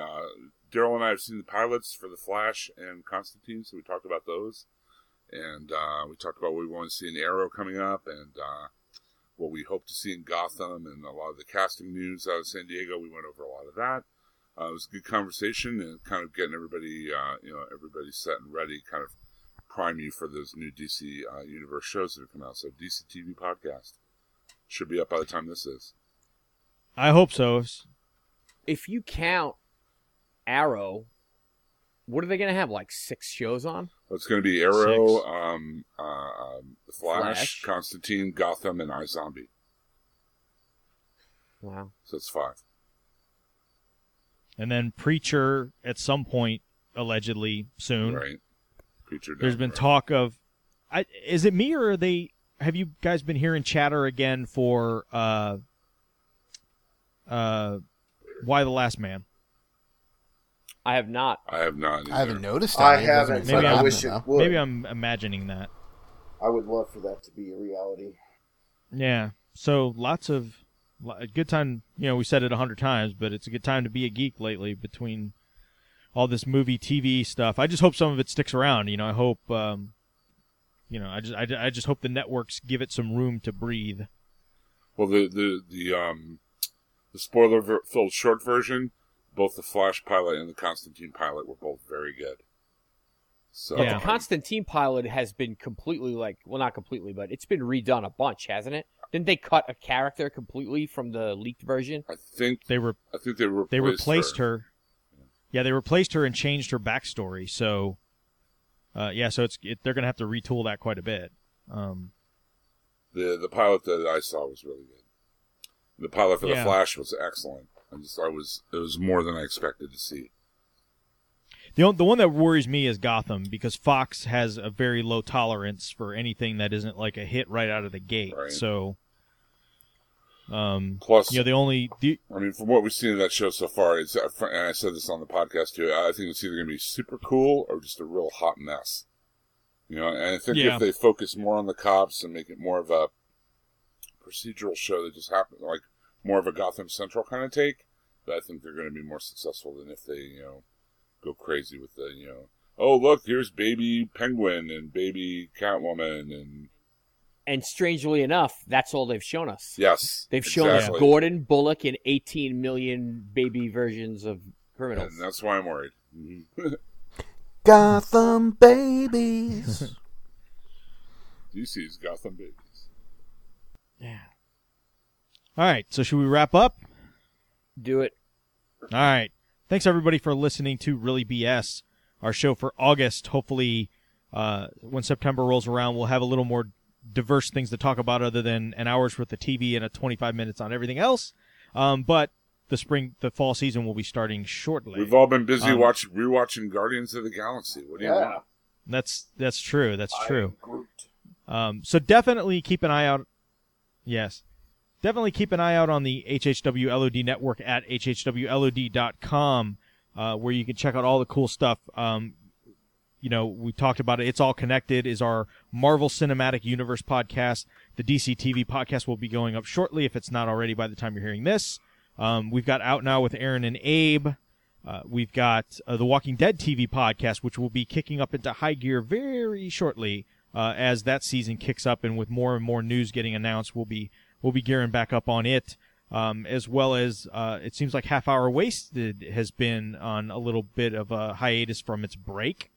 Daryl and I have seen the pilots for The Flash and Constantine, so we talked about those. And we talked about what we want to see in Arrow coming up, and what we hope to see in Gotham, and a lot of the casting news out of San Diego. We went over a lot of that. It was a good conversation, and kind of getting everybody, everybody set and ready, kind of prime you for those new DC Universe shows that have come out. So DC TV podcast should be up by the time this is. I hope so. If you count Arrow, what are they going to have, like 6 shows on? Well, it's going to be Arrow, The Flash, Constantine, Gotham, and iZombie. Wow. So it's 5. And then Preacher at some point, allegedly, soon. Right. Preacher. There's been talk of... is it me, or are they... Have you guys been hearing chatter again for Why the Last Man? I have not. Either. I haven't noticed that. I haven't. Maybe I wish it would. Maybe I'm imagining that. I would love for that to be a reality. Yeah. So lots of... A good time, we said it 100 times, but it's a good time to be a geek lately between all this movie, TV stuff. I just hope some of it sticks around. I hope, I just hope the networks give it some room to breathe. Well, the spoiler-filled short version, both the Flash pilot and the Constantine pilot were both very good. So, but the Constantine pilot has been completely, not completely, but it's been redone a bunch, hasn't it? Didn't they cut a character completely from the leaked version? I think they replaced her. Yeah, they replaced her and changed her backstory. So, so they're going to have to retool that quite a bit. The pilot that I saw was really good. The pilot for The Flash was excellent. It was more than I expected to see. The one that worries me is Gotham, because Fox has a very low tolerance for anything that isn't like a hit right out of the gate. Right. So, plus, from what we've seen in that show so far, it's, and I said this on the podcast too, I think it's either going to be super cool or just a real hot mess. And I think if they focus more on the cops and make it more of a procedural show that just happens, like more of a Gotham Central kind of take, I think they're going to be more successful than if they, go crazy with the, oh, look, here's baby Penguin and baby Catwoman. And strangely enough, that's all they've shown us. Yes. They've shown us Gordon Bullock and 18 million baby versions of criminals. And that's why I'm worried. Gotham babies. DC's Gotham babies. Yeah. All right. So should we wrap up? Do it. All right. Thanks, everybody, for listening to Really BS, our show for August. Hopefully, when September rolls around, we'll have a little more diverse things to talk about other than an hour's worth of TV and a 25 minutes on everything else. But the fall season will be starting shortly. We've all been busy rewatching Guardians of the Galaxy. What do you want? That's true. That's true. So definitely keep an eye out. Yes. Definitely keep an eye out on the HHWLOD network at hhwlod.com, where you can check out all the cool stuff. We talked about it. It's All Connected is our Marvel Cinematic Universe podcast. The DC TV podcast will be going up shortly, if it's not already by the time you're hearing this. We've got Out Now with Aaron and Abe. We've got the Walking Dead TV podcast, which will be kicking up into high gear very shortly as that season kicks up. And with more and more news getting announced, we'll be gearing back up on it, as well as it seems like Half Hour Wasted has been on a little bit of a hiatus from its break.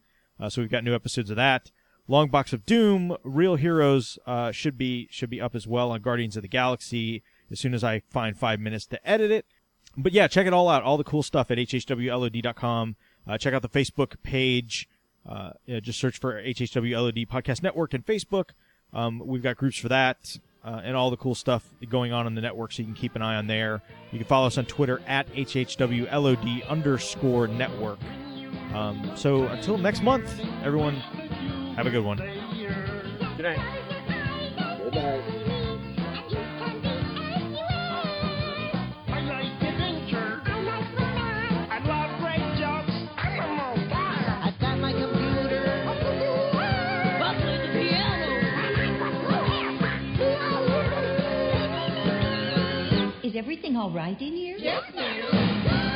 So we've got new episodes of that. Long Box of Doom, Real Heroes should be up as well on Guardians of the Galaxy as soon as I find 5 minutes to edit it. But yeah, check it all out, all the cool stuff at hhwlod.com. Check out the Facebook page. Just search for HHWLOD Podcast Network and Facebook. We've got groups for that. And all the cool stuff going on the network, so you can keep an eye on there. You can follow us on Twitter at HHWLOD_network. So until next month, everyone, have a good one. Good night. Good night. I love great jobs. I love my car. I got my computer. I love the piano. all right in here? Yes, ma'am.